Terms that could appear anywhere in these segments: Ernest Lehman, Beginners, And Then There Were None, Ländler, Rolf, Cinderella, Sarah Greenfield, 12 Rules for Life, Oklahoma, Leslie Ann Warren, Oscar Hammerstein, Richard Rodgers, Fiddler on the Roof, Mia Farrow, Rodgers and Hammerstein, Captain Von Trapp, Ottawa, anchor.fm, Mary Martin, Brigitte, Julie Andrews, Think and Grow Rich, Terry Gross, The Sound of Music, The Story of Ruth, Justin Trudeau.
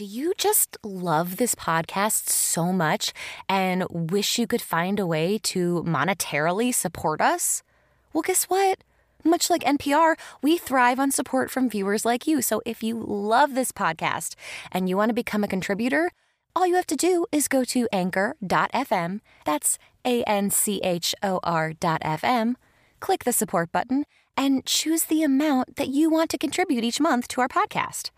Do you just love this podcast so much and wish you could find a way to monetarily support us? Well, guess what? Much like NPR, we thrive on support from viewers like you. So if you love this podcast and you want to become a contributor, all you have to do is go to anchor.fm. That's ANCHOR.fm. Click the support button and choose the amount that you want to contribute each month to our podcast.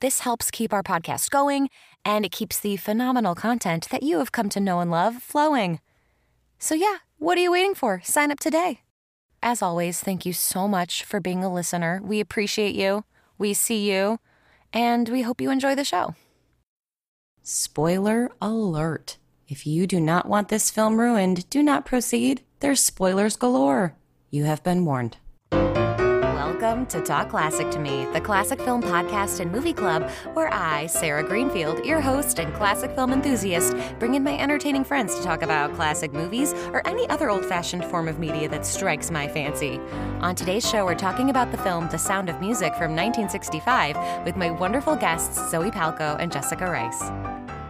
This helps keep our podcast going, and it keeps the phenomenal content that you have come to know and love flowing. So yeah, what are you waiting for? Sign up today. As always, thank you so much for being a listener. We appreciate you. We see you. And we hope you enjoy the show. Spoiler alert. If you do not want this film ruined, do not proceed. There's spoilers galore. You have been warned. Welcome to Talk Classic to Me, the classic film podcast and movie club where I, Sarah Greenfield, your host and classic film enthusiast, bring in my entertaining friends to talk about classic movies or any other old-fashioned form of media that strikes my fancy. On today's show, we're talking about the film The Sound of Music from 1965 with my wonderful guests Zoe Palko and Jessica Rice.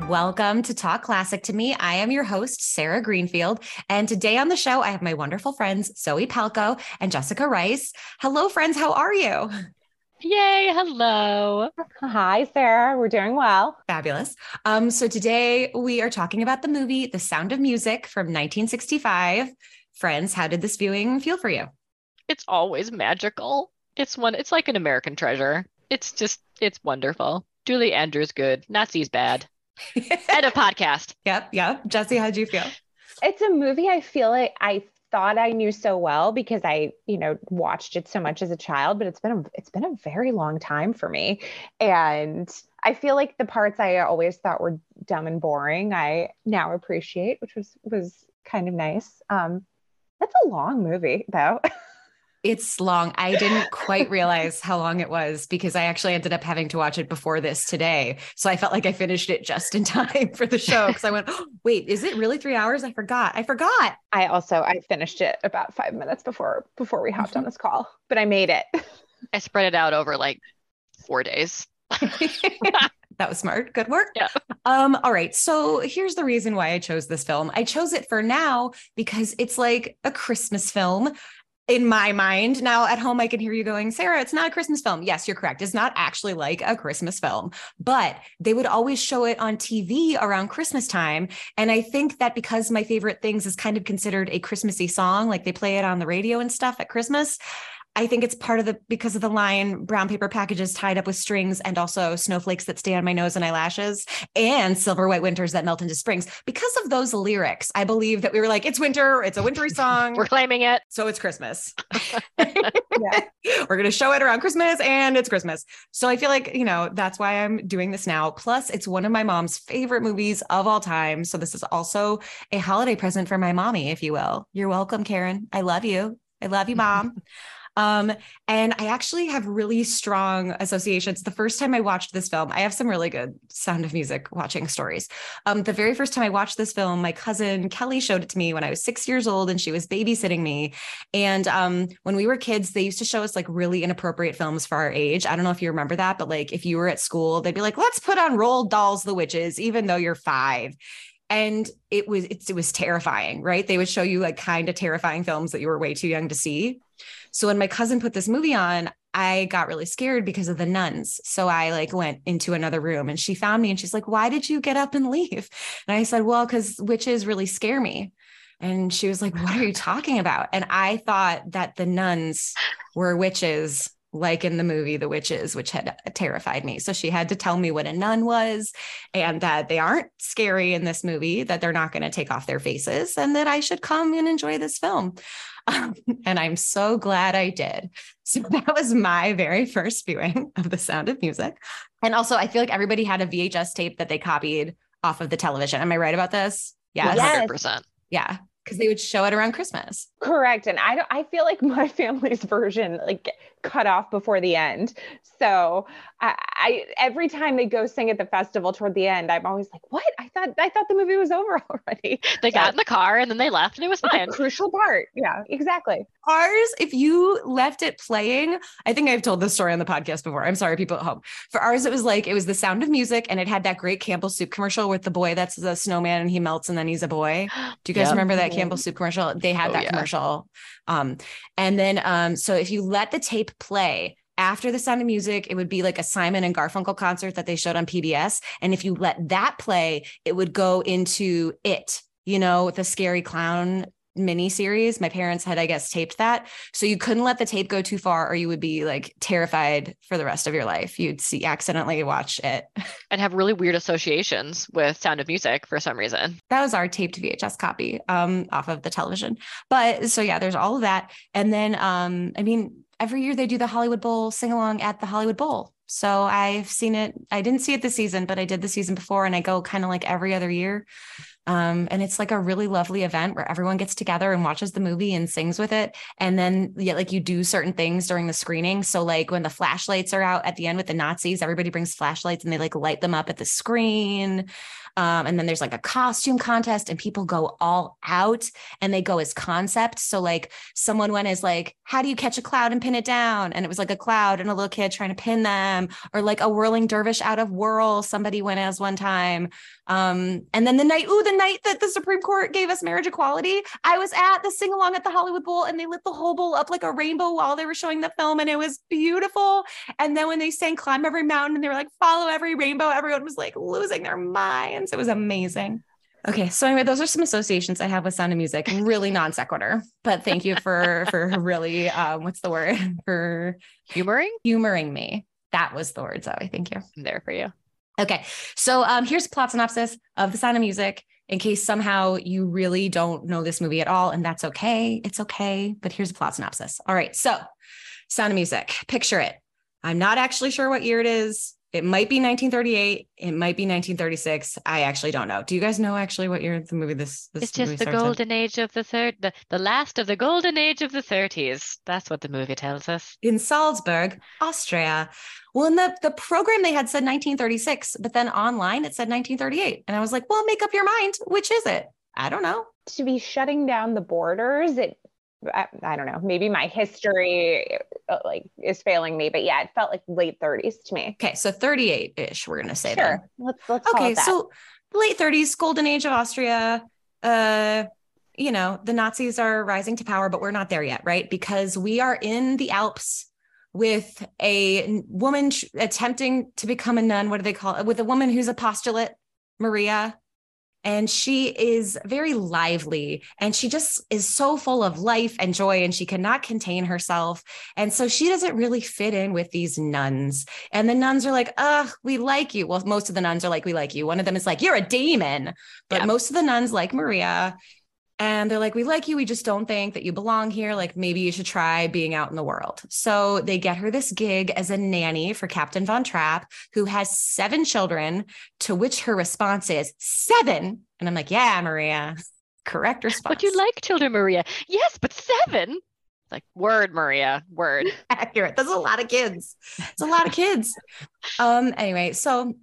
Welcome to Talk Classic to Me. I am your host, Sarah Greenfield. And today on the show, I have my wonderful friends, Zoe Palko and Jessica Rice. Hello, friends. How are you? Yay. Hello. Hi, Sarah. We're doing well. Fabulous. So today we are talking about the movie, The Sound of Music from 1965. Friends, how did this viewing feel for you? It's always magical. It's like an American treasure. It's wonderful. Julie Andrews, good. Nazis, bad. And a podcast. Yep. Jesse, how'd you feel? It's a movie I feel like I thought I knew so well because I, watched it so much as a child, but it's been a very long time for me. And I feel like the parts I always thought were dumb and boring, I now appreciate, which was kind of nice. That's a long movie though. It's long. I didn't quite realize how long it was because I actually ended up having to watch it before this today. So I felt like I finished it just in time for the show because I went, oh, wait, is it really 3 hours? I forgot. I finished it about 5 minutes before we hopped on this call, but I made it. I spread it out over like 4 days. That was smart. Good work. Yeah. All right. So here's the reason why I chose this film. I chose it for now because it's like a Christmas film. In my mind now at home, I can hear you going, Sarah, it's not a Christmas film. Yes, you're correct. It's not actually like a Christmas film, but they would always show it on TV around Christmas time. And I think that because My Favorite Things is kind of considered a Christmassy song, like they play it on the radio and stuff at Christmas. I think it's because of the line, brown paper packages tied up with strings and also snowflakes that stay on my nose and eyelashes and silver white winters that melt into springs. Because of those lyrics, I believe that we were like, it's winter. It's a wintry song. We're claiming it. So it's Christmas. We're going to show it around Christmas and it's Christmas. So I feel like, that's why I'm doing this now. Plus it's one of my mom's favorite movies of all time. So this is also a holiday present for my mommy, if you will. You're welcome, Karen. I love you. I love you, Mom. And I actually have really strong associations. The first time I watched this film, I have some really good Sound of Music watching stories. The very first time I watched this film, my cousin Kelly showed it to me when I was 6 years old and she was babysitting me. And, when we were kids, they used to show us like really inappropriate films for our age. I don't know if you remember that, but like if you were at school, they'd be like, let's put on Roald Dahl's The Witches, even though you're 5. And it was terrifying, right? They would show you like kind of terrifying films that you were way too young to see. So when my cousin put this movie on, I got really scared because of the nuns. So I like went into another room and she found me and she's like, why did you get up and leave? And I said, well, because witches really scare me. And she was like, what are you talking about? And I thought that the nuns were witches, like in the movie, The Witches, which had terrified me. So she had to tell me what a nun was and that they aren't scary in this movie, that they're not going to take off their faces and that I should come and enjoy this film. And I'm so glad I did. So that was my very first viewing of The Sound of Music. And also I feel like everybody had a VHS tape that they copied off of the television. Am I right about this? Yeah. 100%. Yeah. Because they would show it around Christmas. Correct. And I feel like my family's version, like cut off before the end. So I every time they go sing at the festival toward the end, I'm always like, what? I thought the movie was over already. They got in the car and then they left and it was fine. Crucial part. Yeah, exactly. Ours, if you left it playing, I think I've told this story on the podcast before. I'm sorry, people at home. For ours, it was The Sound of Music, and it had that great Campbell Soup commercial with the boy that's the snowman and he melts and then he's a boy. Do you guys remember that Campbell Soup commercial? They had that commercial. And then, so if you let the tape play after The Sound of Music, it would be like a Simon and Garfunkel concert that they showed on PBS. And if you let that play, it would go into It, you know, the scary clown mini series. My parents had, I guess, taped that. So you couldn't let the tape go too far or you would be like terrified for the rest of your life. You'd see accidentally watch It. And have really weird associations with Sound of Music for some reason. That was our taped VHS copy off of the television. But so yeah, there's all of that. And then, I mean, every year they do the Hollywood Bowl sing-along at the Hollywood Bowl. So I've seen it. I didn't see it this season, but I did the season before, and I go kind of like every other year. And it's like a really lovely event where everyone gets together and watches the movie and sings with it. And then like you do certain things during the screening. So like when the flashlights are out at the end with the Nazis, everybody brings flashlights and they like light them up at the screen. And then there's like a costume contest and people go all out and they go as concepts. So like someone went as like, how do you catch a cloud and pin it down? And it was like a cloud and a little kid trying to pin them, or like a whirling dervish out of whirl. Somebody went as one time. And then the night that the Supreme Court gave us marriage equality, I was at the sing along at the Hollywood Bowl and they lit the whole bowl up like a rainbow while they were showing the film. And it was beautiful. And then when they sang Climb Every Mountain and they were like, follow every rainbow, everyone was like losing their minds. It was amazing. Okay. So anyway, those are some associations I have with Sound of Music. Really non sequitur, but thank you for really, what's the word for humoring me. That was the word, Zoe. Thank you. I'm there for you. Okay. So here's a plot synopsis of The Sound of Music in case somehow you really don't know this movie at all. And that's okay. It's okay. But here's a plot synopsis. All right. So Sound of Music, picture it. I'm not actually sure what year it is. It might be 1938. It might be 1936. I actually don't know. Do you guys know actually what year the movie this It's movie just the golden in? Age of the third, the last of the golden age of the 30s. That's what the movie tells us. In Salzburg, Austria. Well, in the program they had said 1936, but then online it said 1938. And I was like, well, make up your mind. Which is it? I don't know. To be shutting down the borders, I don't know. Maybe my history like is failing me, but yeah, it felt like late 30s to me. Okay, so 38-ish, we're gonna say. Sure. Let's call it that. So late 30s, golden age of Austria. You know, the Nazis are rising to power, but we're not there yet, right? Because we are in the Alps with a woman attempting to become a nun. What do they call it? With a woman who's a postulate, Maria. And she is very lively and she just is so full of life and joy and she cannot contain herself. And so she doesn't really fit in with these nuns. And the nuns are like, we like you. Well, most of the nuns are like, we like you. One of them is like, you're a demon. But most of the nuns like Maria. And they're like, we like you. We just don't think that you belong here. Like, maybe you should try being out in the world. So they get her this gig as a nanny for Captain Von Trapp, who has 7 children, to which her response is 7. And I'm like, yeah, Maria, correct response. But you like children, Maria. Yes, but 7. Like, word, Maria, word. Accurate. That's a lot of kids. It's a lot of kids. Anyway, so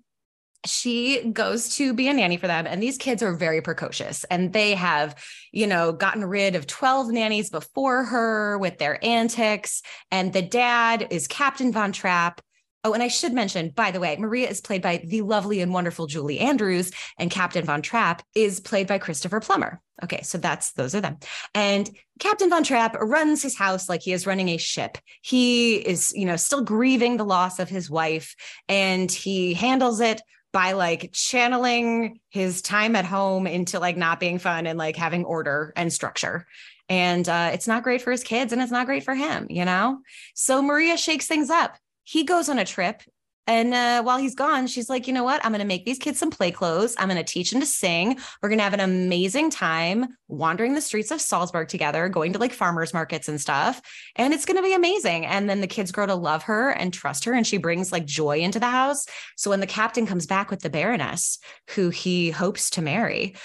she goes to be a nanny for them. And these kids are very precocious and they have, you know, gotten rid of 12 nannies before her with their antics. And the dad is Captain Von Trapp. Oh, and I should mention, by the way, Maria is played by the lovely and wonderful Julie Andrews, and Captain Von Trapp is played by Christopher Plummer. Okay, so those are them. And Captain Von Trapp runs his house like he is running a ship. He is, you know, still grieving the loss of his wife, and he handles it by like channeling his time at home into like not being fun and like having order and structure. And it's not great for his kids and it's not great for him, you know? So Maria shakes things up. He goes on a trip And while he's gone, she's like, you know what? I'm going to make these kids some play clothes. I'm going to teach them to sing. We're going to have an amazing time wandering the streets of Salzburg together, going to like farmers markets and stuff. And it's going to be amazing. And then the kids grow to love her and trust her. And she brings like joy into the house. So when the captain comes back with the Baroness, who he hopes to marry,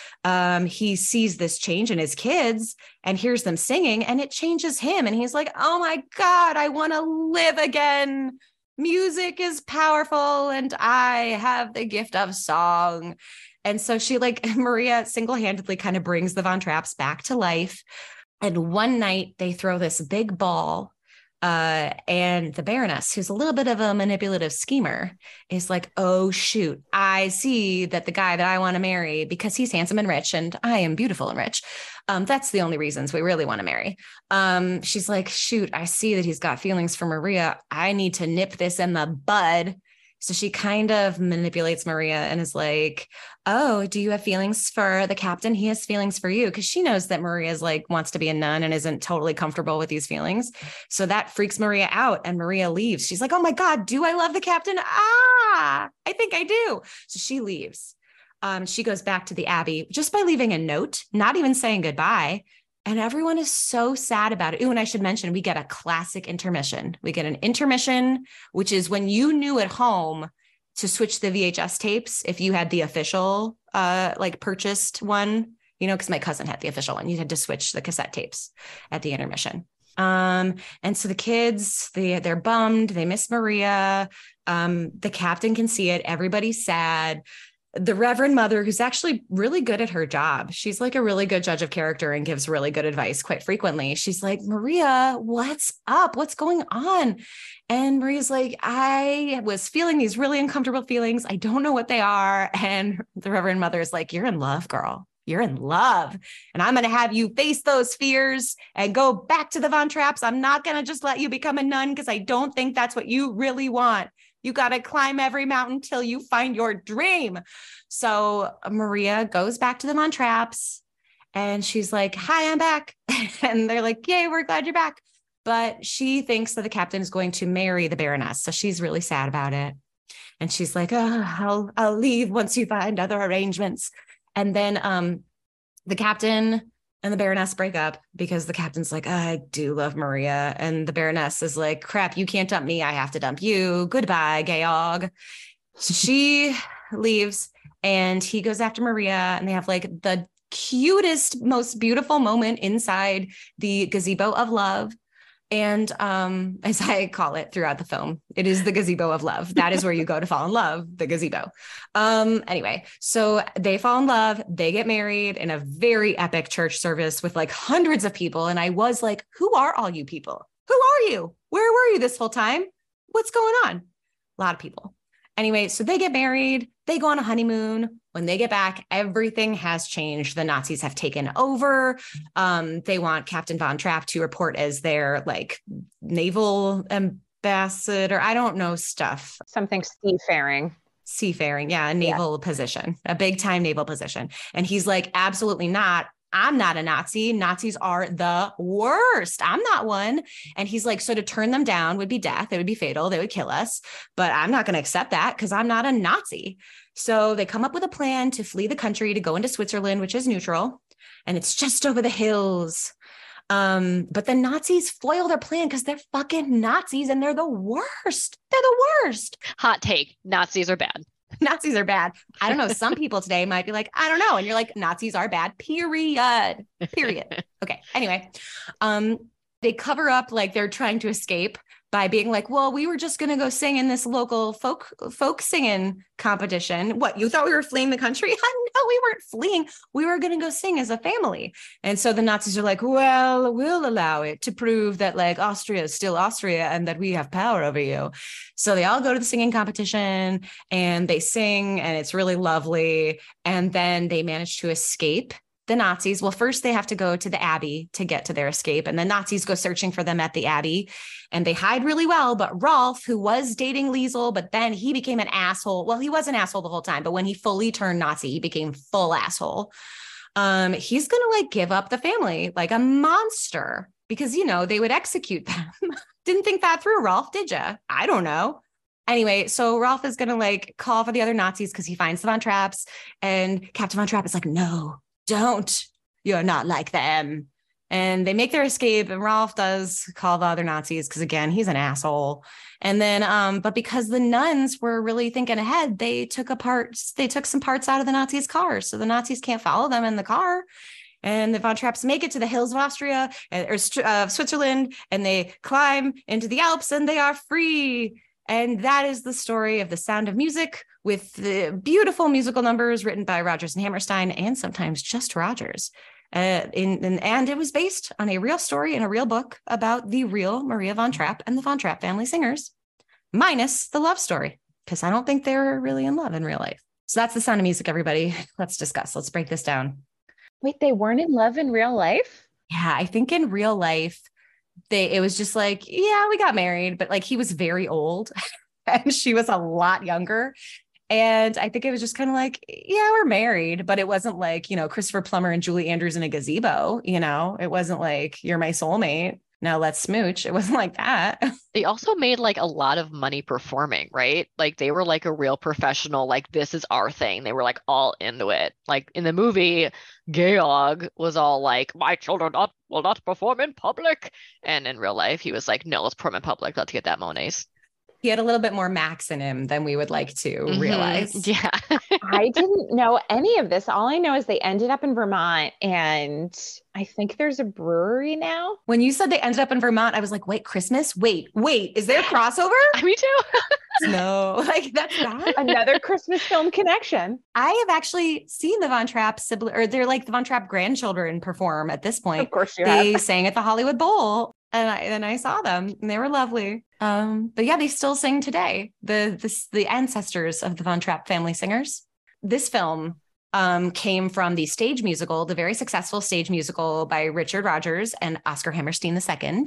he sees this change in his kids and hears them singing, and it changes him. And he's like, oh my God, I want to live again. Music is powerful and I have the gift of song. And so she like Maria single-handedly kind of brings the Von Trapps back to life. And one night they throw this big ball and the Baroness, who's a little bit of a manipulative schemer, is like, oh shoot, I see that the guy that I want to marry, because he's handsome and rich and I am beautiful and rich. That's the only reasons we really want to marry. She's like, shoot, I see that he's got feelings for Maria. I need to nip this in the bud. So she kind of manipulates Maria and is like, oh, do you have feelings for the captain? He has feelings for you. Cause she knows that Maria's like wants to be a nun and isn't totally comfortable with these feelings. So that freaks Maria out and Maria leaves. She's like, oh my God, do I love the captain? Ah, I think I do. So she leaves. She goes back to the Abbey just by leaving a note, not even saying goodbye. And everyone is so sad about it. Ooh, and I should mention, we get a classic intermission. We get an intermission, which is when you knew at home to switch the VHS tapes if you had the official, like purchased one, you know, because my cousin had the official one. You had to switch the cassette tapes at the intermission. And so the kids, they're bummed. They miss Maria. The captain can see it. Everybody's sad. The Reverend Mother, who's actually really good at her job. She's like a really good judge of character and gives really good advice quite frequently. She's like, Maria, what's up? What's going on? And Maria's like, I was feeling these really uncomfortable feelings. I don't know what they are. And the Reverend Mother is like, you're in love, girl. You're in love. And I'm going to have you face those fears and go back to the Von Trapps. I'm not going to just let you become a nun because I don't think that's what you really want. You got to climb every mountain till you find your dream. So Maria goes back to the Von Trapps and she's like, hi, I'm back. And they're like, yay, we're glad you're back. But she thinks that the captain is going to marry the Baroness. So she's really sad about it. And she's like, oh, I'll leave once you find other arrangements. And then the captain and the Baroness break up because the captain's like, I do love Maria. And the Baroness is like, crap, you can't dump me. I have to dump you. Goodbye, Georg. She leaves and he goes after Maria and they have like the cutest, most beautiful moment inside the gazebo of love. And as I call it throughout the film, it is the gazebo of love. That is where you go to fall in love, the gazebo. Anyway, so they fall in love. They get married in a very epic church service with like hundreds of people. And I was like, who are all you people? Who are you? Where were you this whole time? What's going on? A lot of people. Anyway, so they get married. They go on a honeymoon. When they get back, everything has changed. The Nazis have taken over. They want Captain Von Trapp to report as their like naval ambassador. I don't know stuff. Something seafaring. Seafaring. Yeah. A naval position, a big time naval position. And he's like, absolutely not. I'm not a Nazi. Nazis are the worst. I'm not one. And he's like, so to turn them down would be death. It would be fatal. They would kill us, but I'm not going to accept that because I'm not a Nazi. So they come up with a plan to flee the country, to go into Switzerland, which is neutral. And it's just over the hills. But the Nazis foil their plan because they're fucking Nazis and they're the worst. They're the worst. Hot take. Nazis are bad. Nazis are bad. I don't know. Some people today might be like, I don't know. And you're like, Nazis are bad, period, period. Okay. Anyway, they cover up like they're trying to escape by being like, well, we were just going to go sing in this local folk singing competition. What, you thought we were fleeing the country? No, we weren't fleeing. We were going to go sing as a family. And so the Nazis are like, well, we'll allow it to prove that like Austria is still Austria and that we have power over you. So they all go to the singing competition and they sing and it's really lovely. And then they manage to escape the Nazis. Well, first they have to go to the Abbey to get to their escape. And the Nazis go searching for them at the Abbey and they hide really well. But Rolf, who was dating Liesl, but then he became an asshole. Well, he was an asshole the whole time, but when he fully turned Nazi, he became full asshole. He's going to like give up the family like a monster because, you know, they would execute them. Didn't think that through, Rolf, did you? I don't know. Anyway, so Rolf is going to like call for the other Nazis because he finds the Von Trapps, and Captain Von Trapp is like, no, don't. You're not like them. And they make their escape, and Rolf does call the other Nazis because, again, he's an asshole. And then, but because the nuns were really thinking ahead, they took some parts out of the Nazis' cars, so the Nazis can't follow them in the car. And the Von Trapps make it to the hills of Austria or Switzerland, and they climb into the Alps, and they are free. And that is the story of The Sound of Music, with the beautiful musical numbers written by Rodgers and Hammerstein, and sometimes just Rodgers. And it was based on a real story in a real book about the real Maria Von Trapp and the Von Trapp family singers, minus the love story, because I don't think they were really in love in real life. So that's The Sound of Music, everybody. Let's discuss. Let's break this down. Wait, they weren't in love in real life? Yeah, I think in real life, it was just like, yeah, we got married, but like he was very old and she was a lot younger. And I think it was just kind of like, yeah, we're married, but it wasn't like, you know, Christopher Plummer and Julie Andrews in a gazebo, you know, it wasn't like, you're my soulmate, now let's smooch. It wasn't like that. They also made like a lot of money performing, right? Like they were like a real professional, like this is our thing. They were like all into it. Like in the movie, Georg was all like, my children will not perform in public. And in real life, he was like, no, let's perform in public. Let's get that Monet's. He had a little bit more Max in him than we would like to realize. Yeah. I didn't know any of this. All I know is they ended up in Vermont, and I think there's a brewery now. When you said they ended up in Vermont, I was like, wait, Christmas? Wait, is there a crossover? Me too. No, like that's not another Christmas film connection. I have actually seen the Von Trapp siblings, or they're like the Von Trapp grandchildren perform at this point. Of course they sang at the Hollywood Bowl. And I saw them, and they were lovely. But yeah, they still sing today. The ancestors of the Von Trapp family singers. This film came from the stage musical, the very successful stage musical by Richard Rodgers and Oscar Hammerstein II.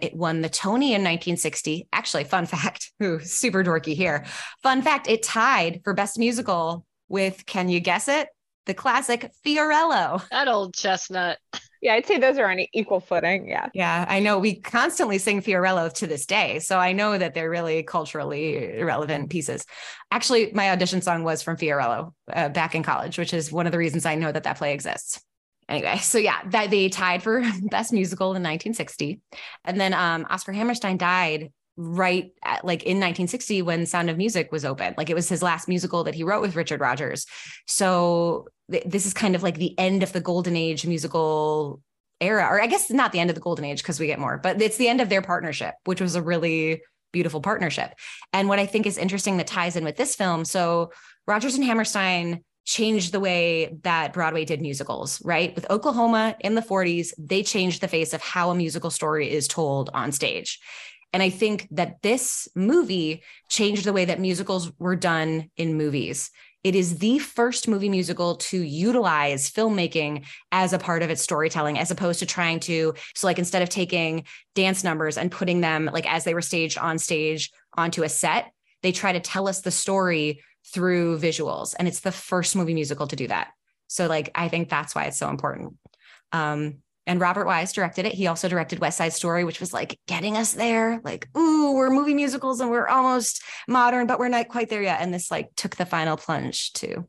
It won the Tony in 1960. Actually, fun fact, ooh, super dorky here. Fun fact, it tied for best musical with, can you guess it? The classic Fiorello. That old chestnut. Yeah, I'd say those are on an equal footing. Yeah. Yeah. I know we constantly sing Fiorello to this day, so I know that they're really culturally relevant pieces. Actually, my audition song was from Fiorello back in college, which is one of the reasons I know that that play exists. Anyway, so yeah, that they tied for best musical in 1960. And then Oscar Hammerstein died right at, like in 1960 when Sound of Music was open. Like it was his last musical that he wrote with Richard Rodgers. So this is kind of like the end of the golden age musical era, or I guess not the end of the golden age because we get more, but it's the end of their partnership, which was a really beautiful partnership. And what I think is interesting that ties in with this film. So Rodgers and Hammerstein changed the way that Broadway did musicals, right? With Oklahoma in the 40s, they changed the face of how a musical story is told on stage. And I think that this movie changed the way that musicals were done in movies. It is the first movie musical to utilize filmmaking as a part of its storytelling, as opposed to trying to, so like instead of taking dance numbers and putting them like as they were staged on stage onto a set, they try to tell us the story through visuals. And it's the first movie musical to do that. So like, I think that's why it's so important. And Robert Wise directed it. He also directed West Side Story, which was like getting us there. Like, ooh, we're movie musicals and we're almost modern, but we're not quite there yet. And this like took the final plunge to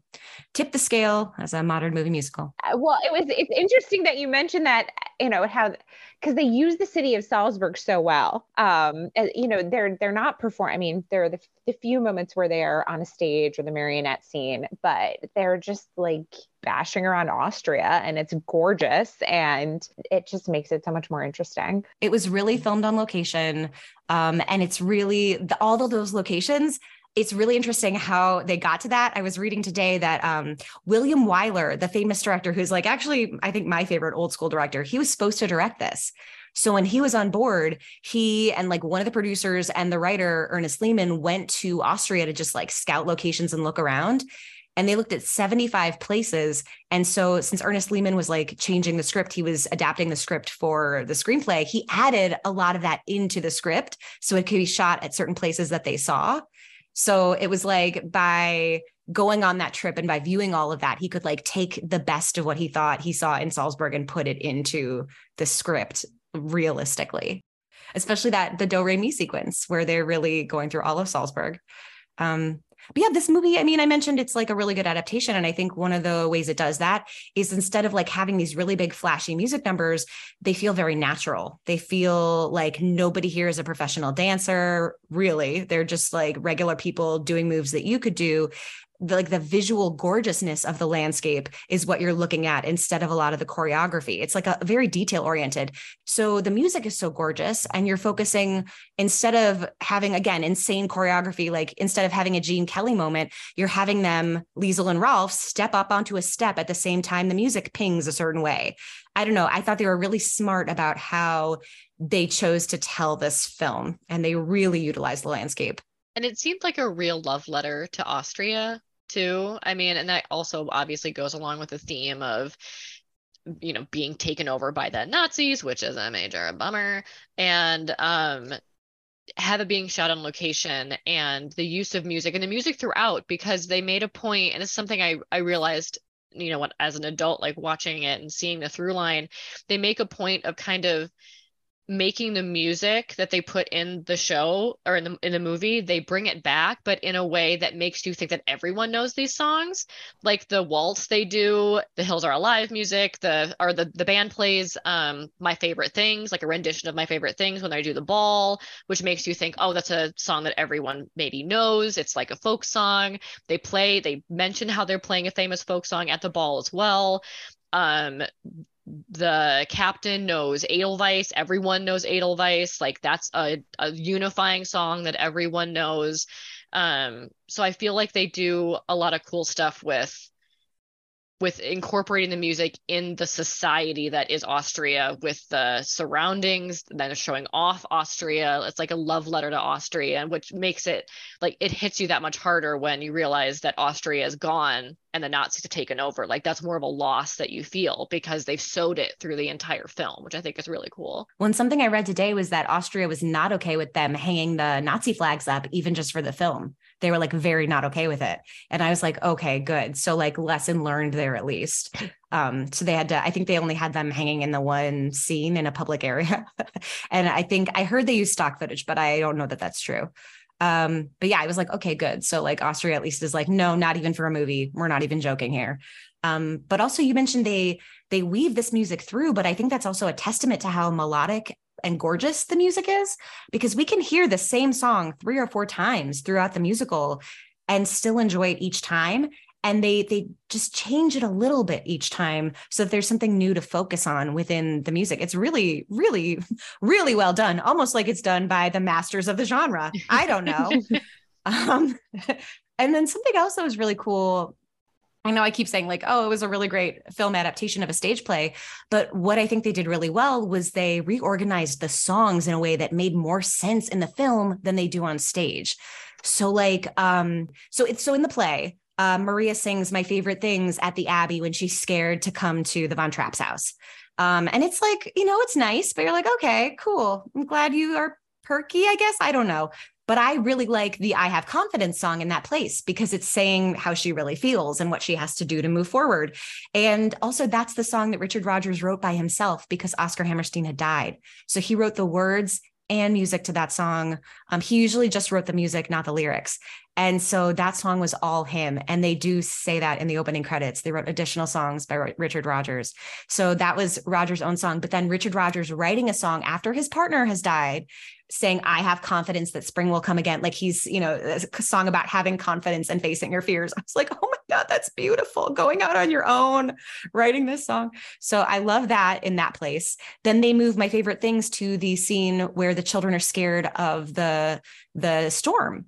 tip the scale as a modern movie musical. Well, it's interesting that you mentioned that, you know, how, because they use the city of Salzburg so well. You know, they're not performing. I mean, there are the few moments where they are on a stage or the marionette scene, but they're just like bashing around Austria, and it's gorgeous, and it just makes it so much more interesting. It was really filmed on location, and it's really all of those locations. It's really interesting how they got to that. I was reading today that William Wyler, the famous director, who's like actually, I think my favorite old school director, he was supposed to direct this. So when he was on board, he and like one of the producers and the writer, Ernest Lehman, went to Austria to just like scout locations and look around. And they looked at 75 places. And so since Ernest Lehman was like changing the script, he was adapting the script for the screenplay. He added a lot of that into the script so it could be shot at certain places that they saw. So it was like by going on that trip and by viewing all of that, he could like take the best of what he thought he saw in Salzburg and put it into the script realistically. especially that the Do Re Mi sequence where they're really going through all of Salzburg. But yeah, this movie, I mean, I mentioned it's like a really good adaptation. And I think one of the ways it does that is instead of like having these really big flashy music numbers, they feel very natural. They feel like nobody here is a professional dancer, really. They're just like regular people doing moves that you could do. Like the visual gorgeousness of the landscape is what you're looking at instead of a lot of the choreography. It's like a very detail oriented. So the music is so gorgeous and you're focusing, instead of having, again, insane choreography, like instead of having a Gene Kelly moment, you're having them, Liesl and Rolf, step up onto a step at the same time the music pings a certain way. I don't know. I thought they were really smart about how they chose to tell this film and they really utilized the landscape. And it seemed like a real love letter to Austria too. I mean, and that also obviously goes along with the theme of, you know, being taken over by the Nazis, which is a major bummer, and have it being shot on location and the use of music and the music throughout, because they made a point, and it's something I realized, you know, as an adult, like watching it and seeing the through line, they make a point of kind of making the music that they put in the show or in the movie, they bring it back, but in a way that makes you think that everyone knows these songs, like the waltz they do, the Hills Are Alive music, the band plays My Favorite Things, like a rendition of My Favorite Things when they do the ball, which makes you think, oh, that's a song that everyone maybe knows. It's like a folk song. They mention how they're playing a famous folk song at the ball as well. The captain knows Edelweiss. Everyone knows Edelweiss. Like that's a unifying song that everyone knows. So I feel like they do a lot of cool stuff with incorporating the music in the society that is Austria, with the surroundings, then showing off Austria. It's like a love letter to Austria, which makes it like it hits you that much harder when you realize that Austria is gone and the Nazis have taken over. Like that's more of a loss that you feel because they've sewed it through the entire film, which I think is really cool. Well, and something I read today was that Austria was not okay with them hanging the Nazi flags up, even just for the film. They were like very not okay with it. And I was like, okay, good. So like lesson learned there at least. So they had to, I think they only had them hanging in the one scene in a public area. And I think I heard they used stock footage, but I don't know that that's true. But yeah, I was like, okay, good. So like Austria at least is like, no, not even for a movie. We're not even joking here. But also you mentioned they weave this music through, but I think that's also a testament to how melodic and gorgeous the music is, because we can hear the same song 3 or 4 times throughout the musical and still enjoy it each time. And they just change it a little bit each time so that there's something new to focus on within the music. It's really, really, really well done, almost like it's done by the masters of the genre. I don't know. And then something else that was really cool, I know I keep saying like, oh, it was a really great film adaptation of a stage play. But what I think they did really well was they reorganized the songs in a way that made more sense in the film than they do on stage. So like, so in the play, Maria sings My Favorite Things at the Abbey when she's scared to come to the Von Trapp's house. And it's like, you know, it's nice, but you're like, okay, cool. I'm glad you are perky, I guess. I don't know. But I really like the I Have Confidence song in that place because it's saying how she really feels and what she has to do to move forward. And also that's the song that Richard Rodgers wrote by himself because Oscar Hammerstein had died. So he wrote the words and music to that song. He usually just wrote the music, not the lyrics. And so that song was all him. And they do say that in the opening credits. They wrote additional songs by Richard Rodgers. So that was Rodgers' own song. But then Richard Rodgers writing a song after his partner has died saying, I have confidence that spring will come again. Like he's, you know, a song about having confidence and facing your fears. I was like, oh my God, that's beautiful. Going out on your own, writing this song. So I love that in that place. Then they move My Favorite Things to the scene where the children are scared of the storm.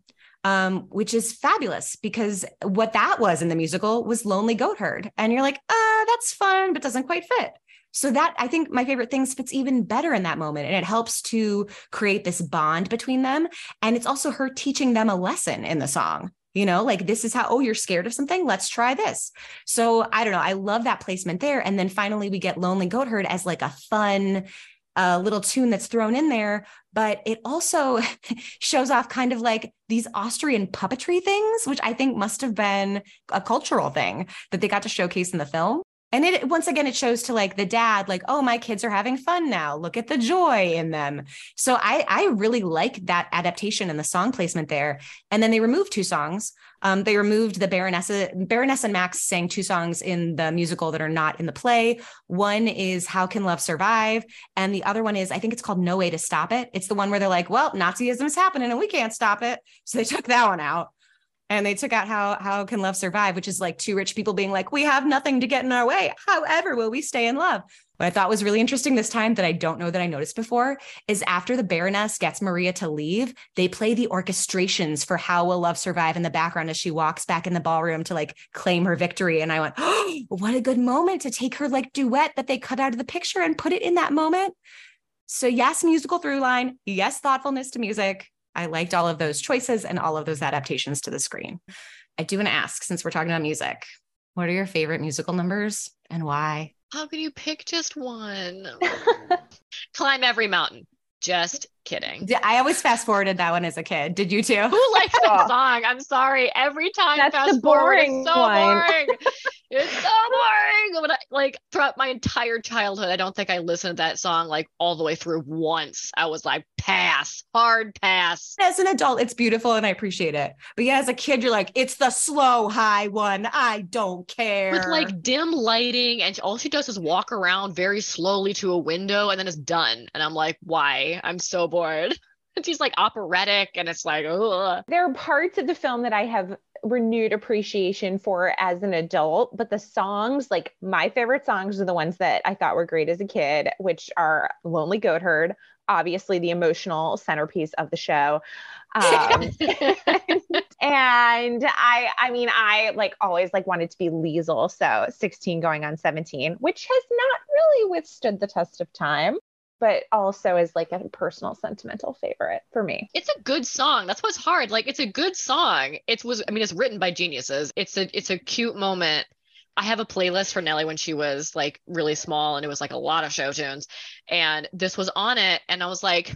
Which is fabulous because what that was in the musical was Lonely Goatherd. And you're like, that's fun, but doesn't quite fit. So that, I think My Favorite Things fits even better in that moment. And it helps to create this bond between them. And it's also her teaching them a lesson in the song, you know, like this is how, oh, you're scared of something. Let's try this. So I don't know. I love that placement there. And then finally we get Lonely Goatherd as like a fun little tune that's thrown in there, but it also shows off kind of like these Austrian puppetry things, which I think must've been a cultural thing that they got to showcase in the film. And it, once again, it shows to like the dad, like, oh, my kids are having fun now. Look at the joy in them. So I really like that adaptation and the song placement there. And then they removed two songs. They removed the Baroness and Max sang two songs in the musical that are not in the play. One is How Can Love Survive? And the other one is, I think it's called No Way to Stop It. It's the one where they're like, well, Nazism is happening and we can't stop it. So they took that one out. And they took out how Can Love Survive, which is like two rich people being like, we have nothing to get in our way. However, will we stay in love? What I thought was really interesting this time that I don't know that I noticed before is after the Baroness gets Maria to leave, they play the orchestrations for How Will Love Survive in the background as she walks back in the ballroom to like claim her victory. And I went, oh, what a good moment to take her like duet that they cut out of the picture and put it in that moment. So yes, musical through line. Yes, thoughtfulness to music. I liked all of those choices and all of those adaptations to the screen. I do want to ask, since we're talking about music, what are your favorite musical numbers and why? How could you pick just one? Climb Every Mountain. Just kidding. I always fast forwarded that one as a kid. Did you too? Who likes that song? I'm sorry. Every time that's fast forward, it's so boring. It's so boring. When I, like throughout my entire childhood, I don't think I listened to that song like all the way through once. I was like, pass, hard pass. As an adult, it's beautiful and I appreciate it. But yeah, as a kid, you're like, it's the slow high one. I don't care. With like dim lighting and all she does is walk around very slowly to a window and then it's done. And I'm like, why? I'm so bored. She's like operatic and it's like, oh. There are parts of the film that I have renewed appreciation for as an adult, but the songs, like my favorite songs are the ones that I thought were great as a kid, which are Lonely Goat Herd, obviously the emotional centerpiece of the show. And I mean, I like always like wanted to be Liesl. So 16 going on 17, which has not really withstood the test of time, but also is like a personal sentimental favorite for me. It's a good song. That's what's hard. Like it's a good song. It's written by geniuses. It's a cute moment. I have a playlist for Nellie when she was like really small and it was like a lot of show tunes and this was on it. And I was like,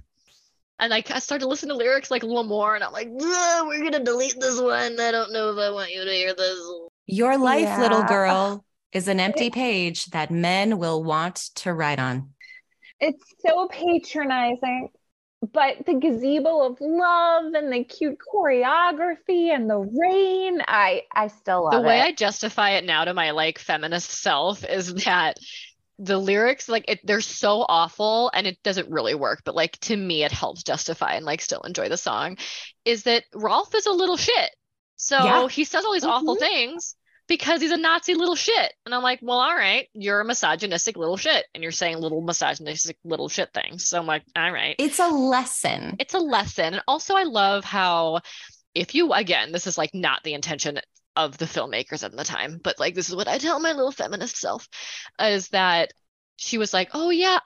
I started to listen to lyrics like a little more and I'm like, we're going to delete this one. I don't know if I want you to hear this. Your life, little girl, is an empty page that men will want to write on. It's so patronizing, but the gazebo of love and the cute choreography and the rain, I still love it. The way I justify it now to my like feminist self is that the lyrics, like they're so awful and it doesn't really work, but like to me, it helps justify and like still enjoy the song is that Rolf is a little shit. So he says all these awful things because he's a Nazi little shit. And I'm like, well, all right, you're a misogynistic little shit. And you're saying little misogynistic little shit things. So I'm like, all right. It's a lesson. It's a lesson. And also I love how if you, again, this is like not the intention of the filmmakers at the time, but like, this is what I tell my little feminist self is that she was like, oh yeah,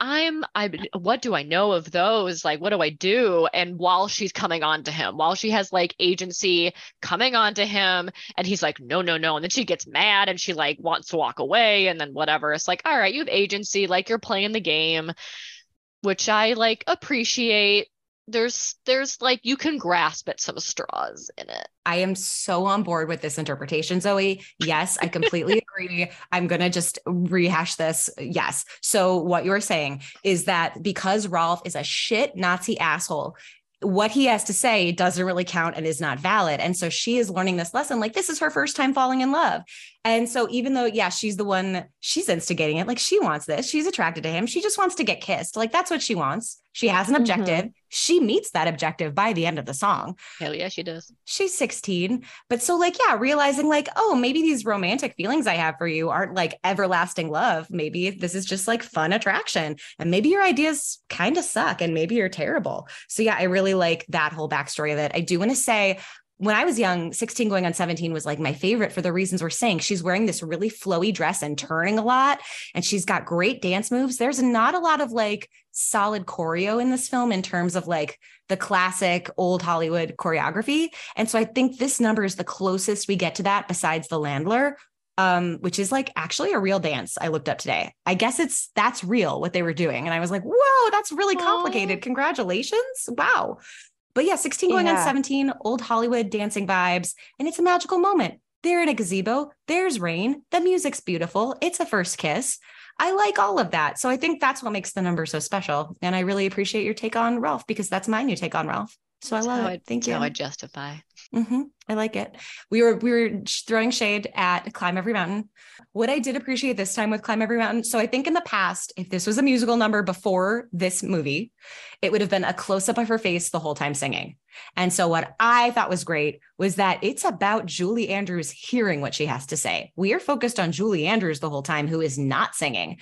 what do I know of those? Like, what do I do? And while she's coming on to him, while she has like agency coming on to him and he's like, no, no, no. And then she gets mad and she like wants to walk away and then whatever. It's like, all right, you have agency, like you're playing the game, which I like appreciate. There's like, you can grasp at some straws in it. I am so on board with this interpretation, Zoe. Yes, I completely agree. I'm going to just rehash this. Yes. So what you're saying is that because Rolf is a shit Nazi asshole, what he has to say doesn't really count and is not valid. And so she is learning this lesson. Like this is her first time falling in love. And so even though, yeah, she's the one, she's instigating it. Like she wants this, she's attracted to him. She just wants to get kissed. Like that's what she wants. She has an objective. Mm-hmm. She meets that objective by the end of the song. Hell yeah, she does. She's 16. But so like, yeah, realizing like, oh, maybe these romantic feelings I have for you aren't like everlasting love. Maybe this is just like fun attraction. And maybe your ideas kind of suck and maybe you're terrible. So yeah, I really like that whole backstory of it. I do want to say, when I was young, 16 going on 17 was like my favorite for the reasons we're saying. She's wearing this really flowy dress and turning a lot, and she's got great dance moves. There's not a lot of like solid choreo in this film in terms of like the classic old Hollywood choreography. And so I think this number is the closest we get to that besides The Landler, which is like actually a real dance I looked up today. I guess that's real what they were doing. And I was like, whoa, that's really complicated. Congratulations. Wow. But yeah, 16 going on 17, old Hollywood dancing vibes. And it's a magical moment. They're in a gazebo. There's rain. The music's beautiful. It's a first kiss. I like all of that. So I think that's what makes the number so special. And I really appreciate your take on Rolf, because that's my new take on Rolf. So that's I love it. Thank you. How I justify. Mm-hmm. I like it. We were throwing shade at Climb Every Mountain. What I did appreciate this time with Climb Every Mountain. So I think in the past, if this was a musical number before this movie, it would have been a close up of her face the whole time singing. And so what I thought was great was that it's about Julie Andrews hearing what she has to say. We are focused on Julie Andrews the whole time, who is not singing.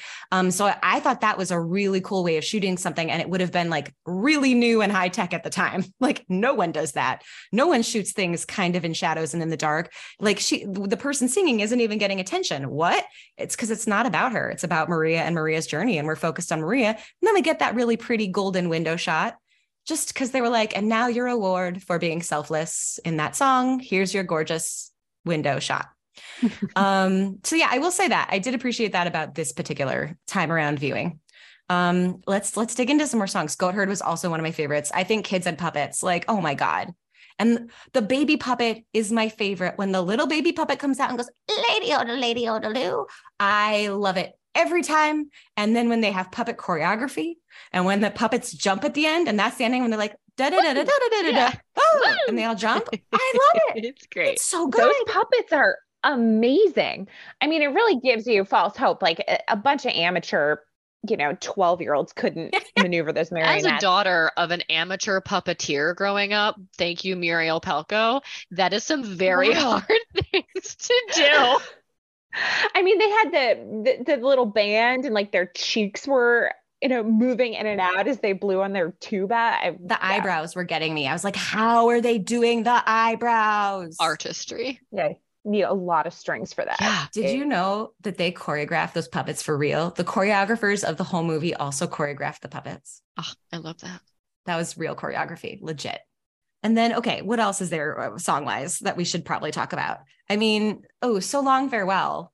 So I thought that was a really cool way of shooting something. And it would have been like really new and high tech at the time. Like no one does that. No one shoots things kind of in shadows and in the dark. Like the person singing isn't even getting attention. What? It's because it's not about her. It's about Maria and Maria's journey. And we're focused on Maria. And then we get that really pretty golden window shot. Just because they were like, and now your award for being selfless in that song. Here's your gorgeous window shot. So yeah, I will say that I did appreciate that about this particular time around viewing. Let's dig into some more songs. Goat Herd was also one of my favorites. I think Kids and Puppets, like, oh my God. And the baby puppet is my favorite. When the little baby puppet comes out and goes, lady odaloo, I love it every time. And then when they have puppet choreography and when the puppets jump at the end, and that's the ending when they're like, da da da da da da da, yeah. Oh, and they all jump. I love it. It's great. It's so good. Those puppets are amazing. I mean, it really gives you false hope. Like a bunch of amateur, 12-year-olds couldn't maneuver this marionette. As a daughter of an amateur puppeteer growing up, thank you, Muriel Palko. That is some very hard things to do. I mean, they had the little band and like their cheeks were, moving in and out as they blew on their tuba. Eyebrows were getting me. I was like, how are they doing the eyebrows? Artistry. Yeah. Need a lot of strings for that. Yeah. Did you know that they choreographed those puppets for real? The choreographers of the whole movie also choreographed the puppets. Oh, I love that. That was real choreography. Legit. And then, okay, what else is there song-wise that we should probably talk about? I mean, So Long Farewell.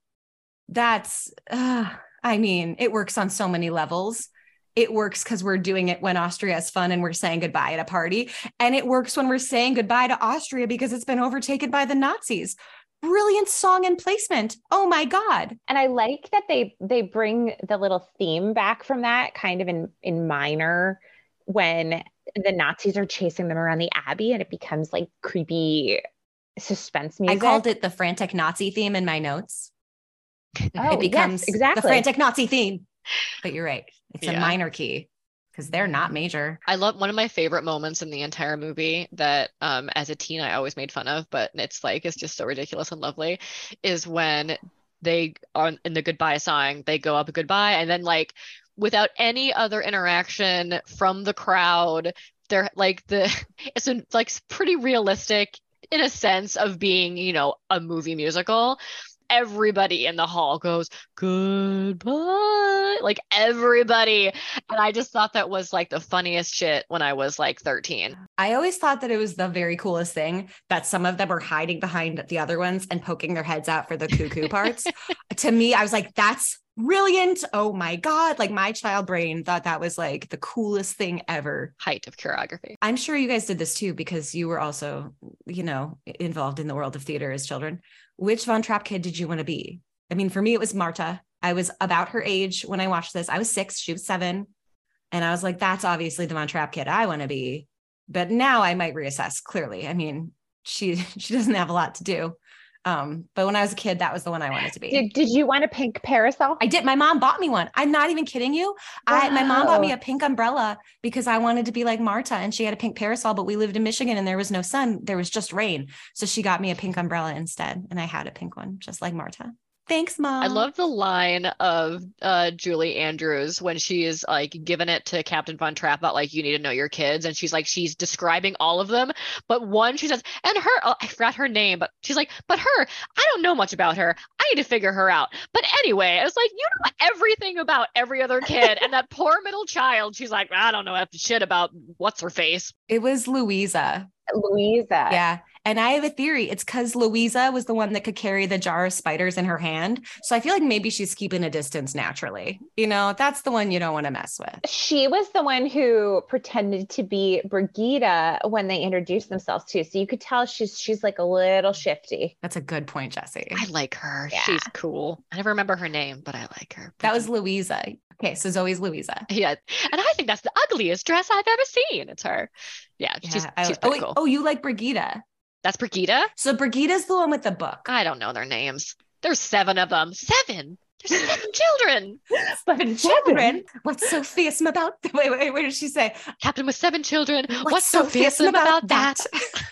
That's, it works on so many levels. It works because we're doing it when Austria is fun and we're saying goodbye at a party. And it works when we're saying goodbye to Austria because it's been overtaken by the Nazis. Brilliant song and placement. Oh my God. And I like that they bring the little theme back from that kind of in minor when the Nazis are chasing them around the Abbey and it becomes like creepy suspense music. I called it the frantic Nazi theme in my notes. It becomes exactly the frantic Nazi theme, but you're right. It's a minor key because they're not major. I love one of my favorite moments in the entire movie that as a teen, I always made fun of, but it's just so ridiculous and lovely is when they are in the goodbye song, they go up goodbye. And then without any other interaction from the crowd, they're it's pretty realistic in a sense of being, a movie musical. Everybody in the hall goes goodbye, everybody. And I just thought that was the funniest shit when I was 13. I always thought that it was the very coolest thing that some of them were hiding behind the other ones and poking their heads out for the cuckoo parts. To me, I was like, that's brilliant. Oh my God. My child brain thought that was the coolest thing ever. Height of choreography. I'm sure you guys did this too, because you were also, involved in the world of theater as children. Which Von Trapp kid did you want to be? I mean, for me, it was Marta. I was about her age when I watched this. I was 6, she was 7. And I was like, that's obviously the Von Trapp kid I want to be. But now I might reassess clearly. I mean, she doesn't have a lot to do. But when I was a kid, that was the one I wanted to be. Did you want a pink parasol? I did. My mom bought me one. I'm not even kidding you. Wow. My mom bought me a pink umbrella because I wanted to be like Marta, and she had a pink parasol, but we lived in Michigan and there was no sun. There was just rain. So she got me a pink umbrella instead. And I had a pink one, just like Marta. Thanks, Mom. I love the line of Julie Andrews when she is giving it to Captain Von Trapp about you need to know your kids. And she's describing all of them. But one, she says, and her, I forgot her name, but she's like, but her, I don't know much about her. I need to figure her out. But anyway, I was like, you know everything about every other kid. And that poor middle child, she's like, I don't know shit about what's her face. It was Louisa. Yeah. And I have a theory. It's because Louisa was the one that could carry the jar of spiders in her hand. So I feel like maybe she's keeping a distance naturally. You know, that's the one you don't want to mess with. She was the one who pretended to be Brigitte when they introduced themselves to. So you could tell she's like a little shifty. That's a good point, Jessie. I like her. Yeah. She's cool. I never remember her name, but I like her. That was Louisa. Okay, so Zoe's Louisa. Yeah. And I think that's the ugliest dress I've ever seen. It's her. Yeah. She's pretty cool. Oh, you like Brigitte. That's Brigitte? So Brigitte's the one with the book. I don't know their names. There's 7 of them. 7? There's 7 children. 7 children? What's so fearsome about... Wait, what did she say? Captain with 7 children. What's so fearsome about that?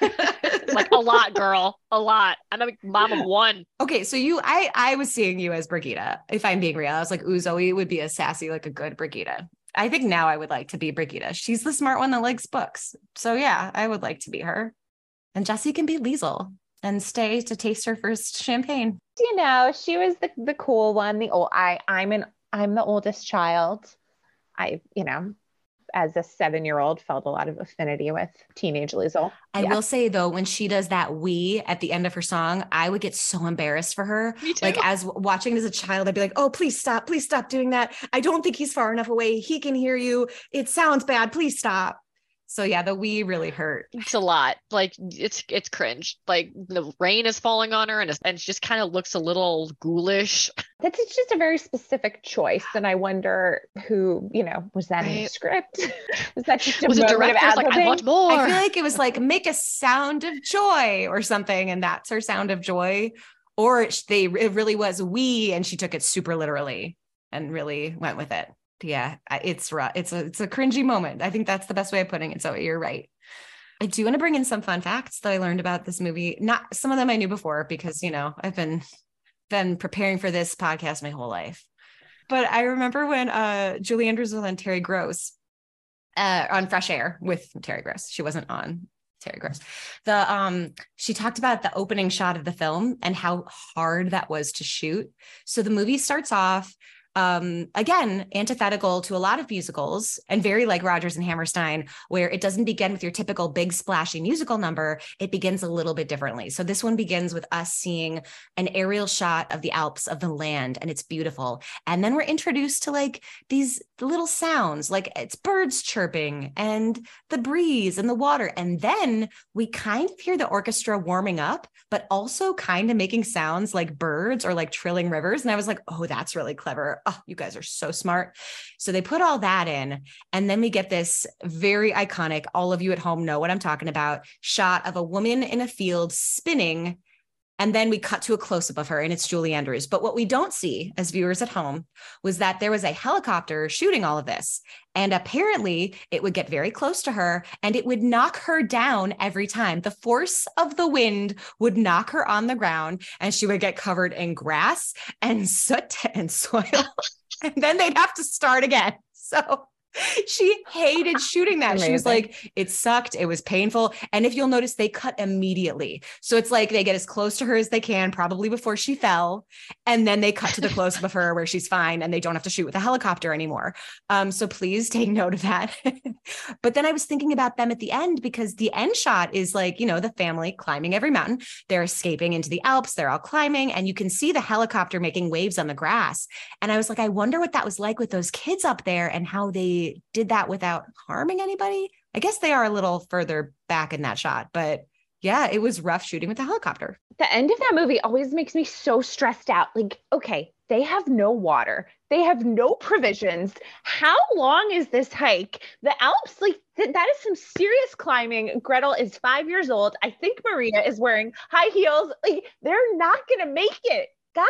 It's like, a lot, girl. A lot. I'm a mom of 1. Okay, so I was seeing you as Brigitte, if I'm being real. I was like, ooh, Zoe would be a sassy, like a good Brigitte. I think now I would like to be Brigitte. She's the smart one that likes books. So yeah, I would like to be her. And Jessie can be Liesl and stay to taste her first champagne. You know, she was the cool one. The old I'm the oldest child. I, you know, as a 7-year-old, felt a lot of affinity with teenage Liesl. I will say though, when she does that "we" at the end of her song, I would get so embarrassed for her. Me too. Like as watching as a child, I'd be like, "Oh, please stop doing that. I don't think he's far enough away. He can hear you. It sounds bad. Please stop." So yeah, the "we" really hurt. It's a lot. Like it's cringe. Like the rain is falling on her and she just kind of looks a little ghoulish. That's just a very specific choice. And I wonder who, you know, was that in the script? Was that just a director? Like, I want more. I feel like it was like, make a sound of joy or something. And that's her sound of joy. Or it really was "we" and she took it super literally and really went with it. Yeah, it's rough. It's a cringy moment. I think that's the best way of putting it. So you're right. I do want to bring in some fun facts that I learned about this movie. Not some of them I knew before because, you know, I've been preparing for this podcast my whole life. But I remember when Julie Andrews was on Terry Gross on Fresh Air with Terry Gross. She wasn't on Terry Gross. She talked about the opening shot of the film and how hard that was to shoot. So the movie starts off again, antithetical to a lot of musicals and very like Rodgers and Hammerstein, where it doesn't begin with your typical big splashy musical number. It begins a little bit differently. So this one begins with us seeing an aerial shot of the Alps, of the land, and it's beautiful. And then we're introduced to like these little sounds, like it's birds chirping and the breeze and the water. And then we kind of hear the orchestra warming up, but also kind of making sounds like birds or like trilling rivers. And I was like, oh, that's really clever. Oh, you guys are so smart. So they put all that in. And then we get this very iconic, all of you at home know what I'm talking about, shot of a woman in a field spinning. And then we cut to a close-up of her, and it's Julie Andrews. But what we don't see as viewers at home was that there was a helicopter shooting all of this. And apparently it would get very close to her and it would knock her down every time. The force of the wind would knock her on the ground and she would get covered in grass and soot and soil. And then they'd have to start again. So she hated shooting that. Amazing. She was like, it sucked. It was painful. And if you'll notice, they cut immediately. So it's like they get as close to her as they can, probably before she fell. And then they cut to the close-up of her where she's fine and they don't have to shoot with a helicopter anymore. So please take note of that. But then I was thinking about them at the end, because the end shot is like, you know, the family climbing every mountain. They're escaping into the Alps. They're all climbing and you can see the helicopter making waves on the grass. And I was like, I wonder what that was like with those kids up there and how they did that without harming anybody. I guess they are a little further back in that shot, but yeah, it was rough shooting with the helicopter. The end of that movie always makes me so stressed out. Like, okay, they have no water. They have no provisions. How long is this hike? The Alps, like that is some serious climbing. Gretel is 5 years old. I think Maria is wearing high heels. Like, they're not going to make it. Guys,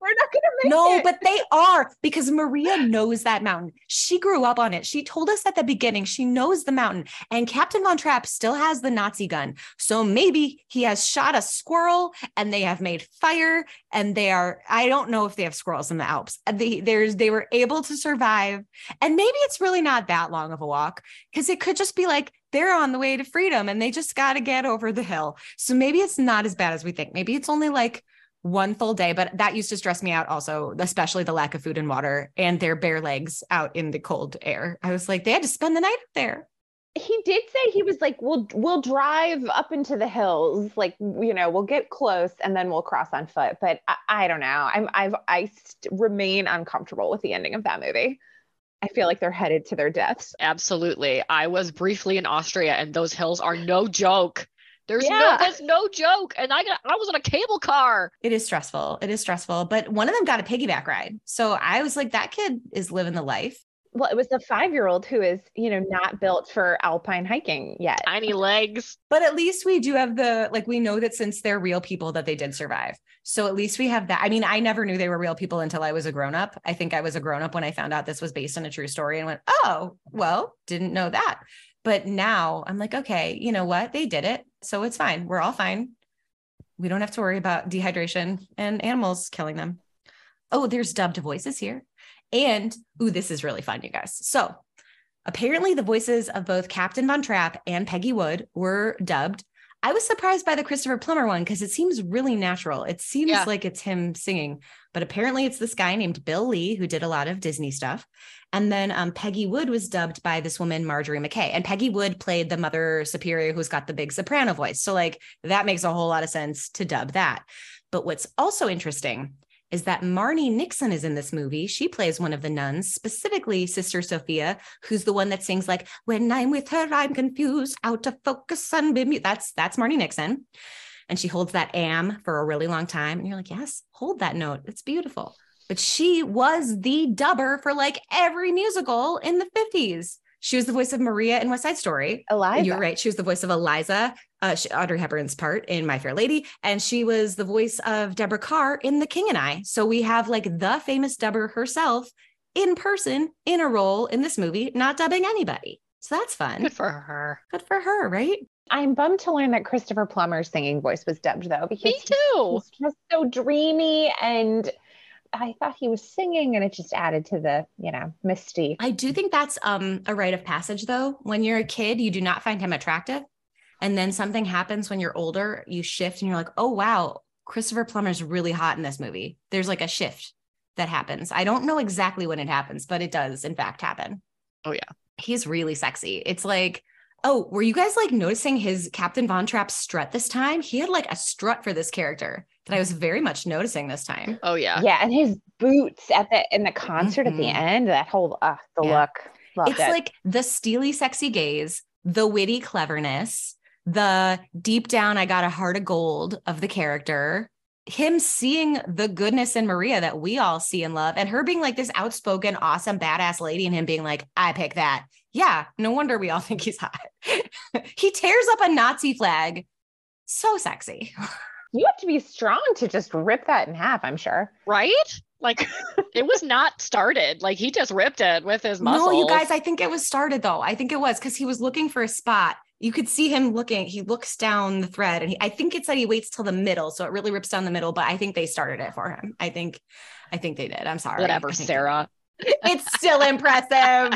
we're not going to make it. No, but they are, because Maria knows that mountain. She grew up on it. She told us at the beginning, she knows the mountain, and Captain Von Trapp still has the Nazi gun. So maybe he has shot a squirrel and they have made fire and they are, I don't know if they have squirrels in the Alps. They were able to survive. And maybe it's really not that long of a walk, because it could just be like, they're on the way to freedom and they just got to get over the hill. So maybe it's not as bad as we think. Maybe it's only like one full day, but that used to stress me out also, especially the lack of food and water and their bare legs out in the cold air. I was like, they had to spend the night up there. He did say, he was like, we'll drive up into the hills, like, you know, we'll get close and then we'll cross on foot. But I don't know. I remain uncomfortable with the ending of that movie. I feel like they're headed to their deaths. Absolutely. I was briefly in Austria, and those hills are no joke. There's no joke. And I was on a cable car. It is stressful. But one of them got a piggyback ride. So I was like, that kid is living the life. Well, it was the 5-year-old who is, you know, not built for alpine hiking yet. Tiny legs. But at least we do have we know that since they're real people that they did survive. So at least we have that. I mean, I never knew they were real people until I was a grown-up. I think I was a grown-up when I found out this was based on a true story and went, oh, well, didn't know that. But now I'm like, okay, you know what? They did it. So it's fine. We're all fine. We don't have to worry about dehydration and animals killing them. Oh, there's dubbed voices here. And, ooh, this is really fun, you guys. So apparently the voices of both Captain Von Trapp and Peggy Wood were dubbed. I was surprised by the Christopher Plummer one because it seems really natural. It seems like it's him singing, but apparently it's this guy named Bill Lee who did a lot of Disney stuff. And then Peggy Wood was dubbed by this woman, Marjorie McKay. And Peggy Wood played the Mother Superior who's got the big soprano voice. So like that makes a whole lot of sense to dub that. But what's also interesting is that Marni Nixon is in this movie. She plays one of the nuns, specifically Sister Sophia, who's the one that sings like, when I'm with her, I'm confused, out of focus, unbemused. That's Marni Nixon. And she holds that am for a really long time. And you're like, yes, hold that note. It's beautiful. But she was the dubber for like every musical in the 50s. She was the voice of Maria in West Side Story. Eliza. You're right. She was the voice of Eliza, Audrey Hepburn's part in My Fair Lady. And she was the voice of Deborah Carr in The King and I. So we have like the famous dubber herself in person, in a role in this movie, not dubbing anybody. So that's fun. Good for her. Right? I'm bummed to learn that Christopher Plummer's singing voice was dubbed though. Because me too. He's just so dreamy, and I thought he was singing, and it just added to the, you know, mystique. I do think that's a rite of passage though. When you're a kid, you do not find him attractive. And then something happens when you're older, you shift and you're like, oh wow, Christopher Plummer's really hot in this movie. There's like a shift that happens. I don't know exactly when it happens, but it does in fact happen. Oh yeah. He's really sexy. It's like, oh, were you guys like noticing his Captain Von Trapp strut this time? He had like a strut for this character that I was very much noticing this time. Oh yeah. Yeah. And his boots in the concert at the end, that whole, look. Loved it. Like the steely, sexy gaze, the witty cleverness, the deep down, I got a heart of gold of the character, him seeing the goodness in Maria that we all see and love, and her being like this outspoken, awesome, badass lady, and him being like, I pick that. Yeah. No wonder we all think he's hot. He tears up a Nazi flag. So sexy. You have to be strong to just rip that in half, I'm sure. Right? Like it was not started. Like he just ripped it with his muscles. No, you guys, I think it was started though. I think it was because he was looking for a spot. You could see him looking. He looks down the thread, and I think it said he waits till the middle. So it really rips down the middle, but I think they started it for him. I think they did. I'm sorry. Whatever, Sarah. It's still impressive.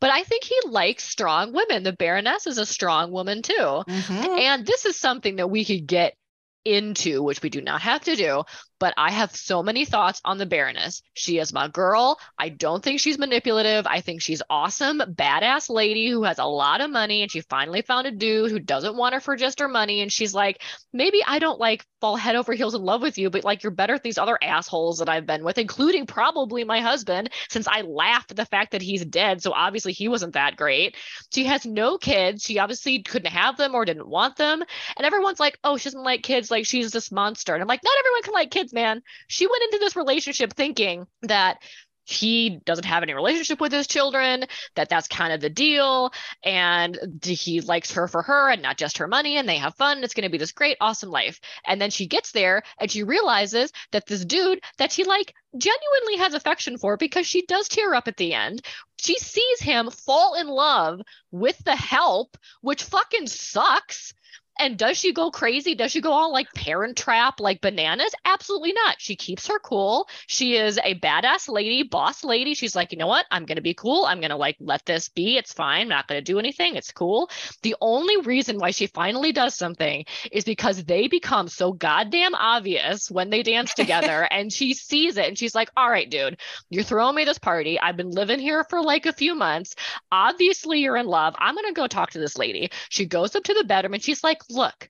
But I think he likes strong women. The Baroness is a strong woman too. Mm-hmm. And this is something that we could get into, which we do not have to do, but I have so many thoughts on the Baroness. She is my girl. I don't think she's manipulative. I think she's awesome, badass lady who has a lot of money, and she finally found a dude who doesn't want her for just her money. And she's like, maybe I don't like fall head over heels in love with you, but like you're better than these other assholes that I've been with, including probably my husband, since I laughed at the fact that he's dead. So obviously he wasn't that great. She has no kids. She obviously couldn't have them or didn't want them. And everyone's like, oh, she doesn't like kids. Like she's this monster. And I'm like, not everyone can like kids, man. She went into this relationship thinking that he doesn't have any relationship with his children, that's kind of the deal. And he likes her for her and not just her money. And they have fun. It's going to be this great, awesome life. And then she gets there and she realizes that this dude that she like genuinely has affection for, because she does tear up at the end. She sees him fall in love with the help, which fucking sucks. And does she go crazy? Does she go all like Parent Trap, like bananas? Absolutely not. She keeps her cool. She is a badass lady, boss lady. She's like, you know what? I'm going to be cool. I'm going to like, let this be. It's fine. I'm not going to do anything. It's cool. The only reason why she finally does something is because they become so goddamn obvious when they dance together and she sees it and she's like, all right, dude, you're throwing me this party. I've been living here for like a few months. Obviously you're in love. I'm going to go talk to this lady. She goes up to the bedroom and she's like, look,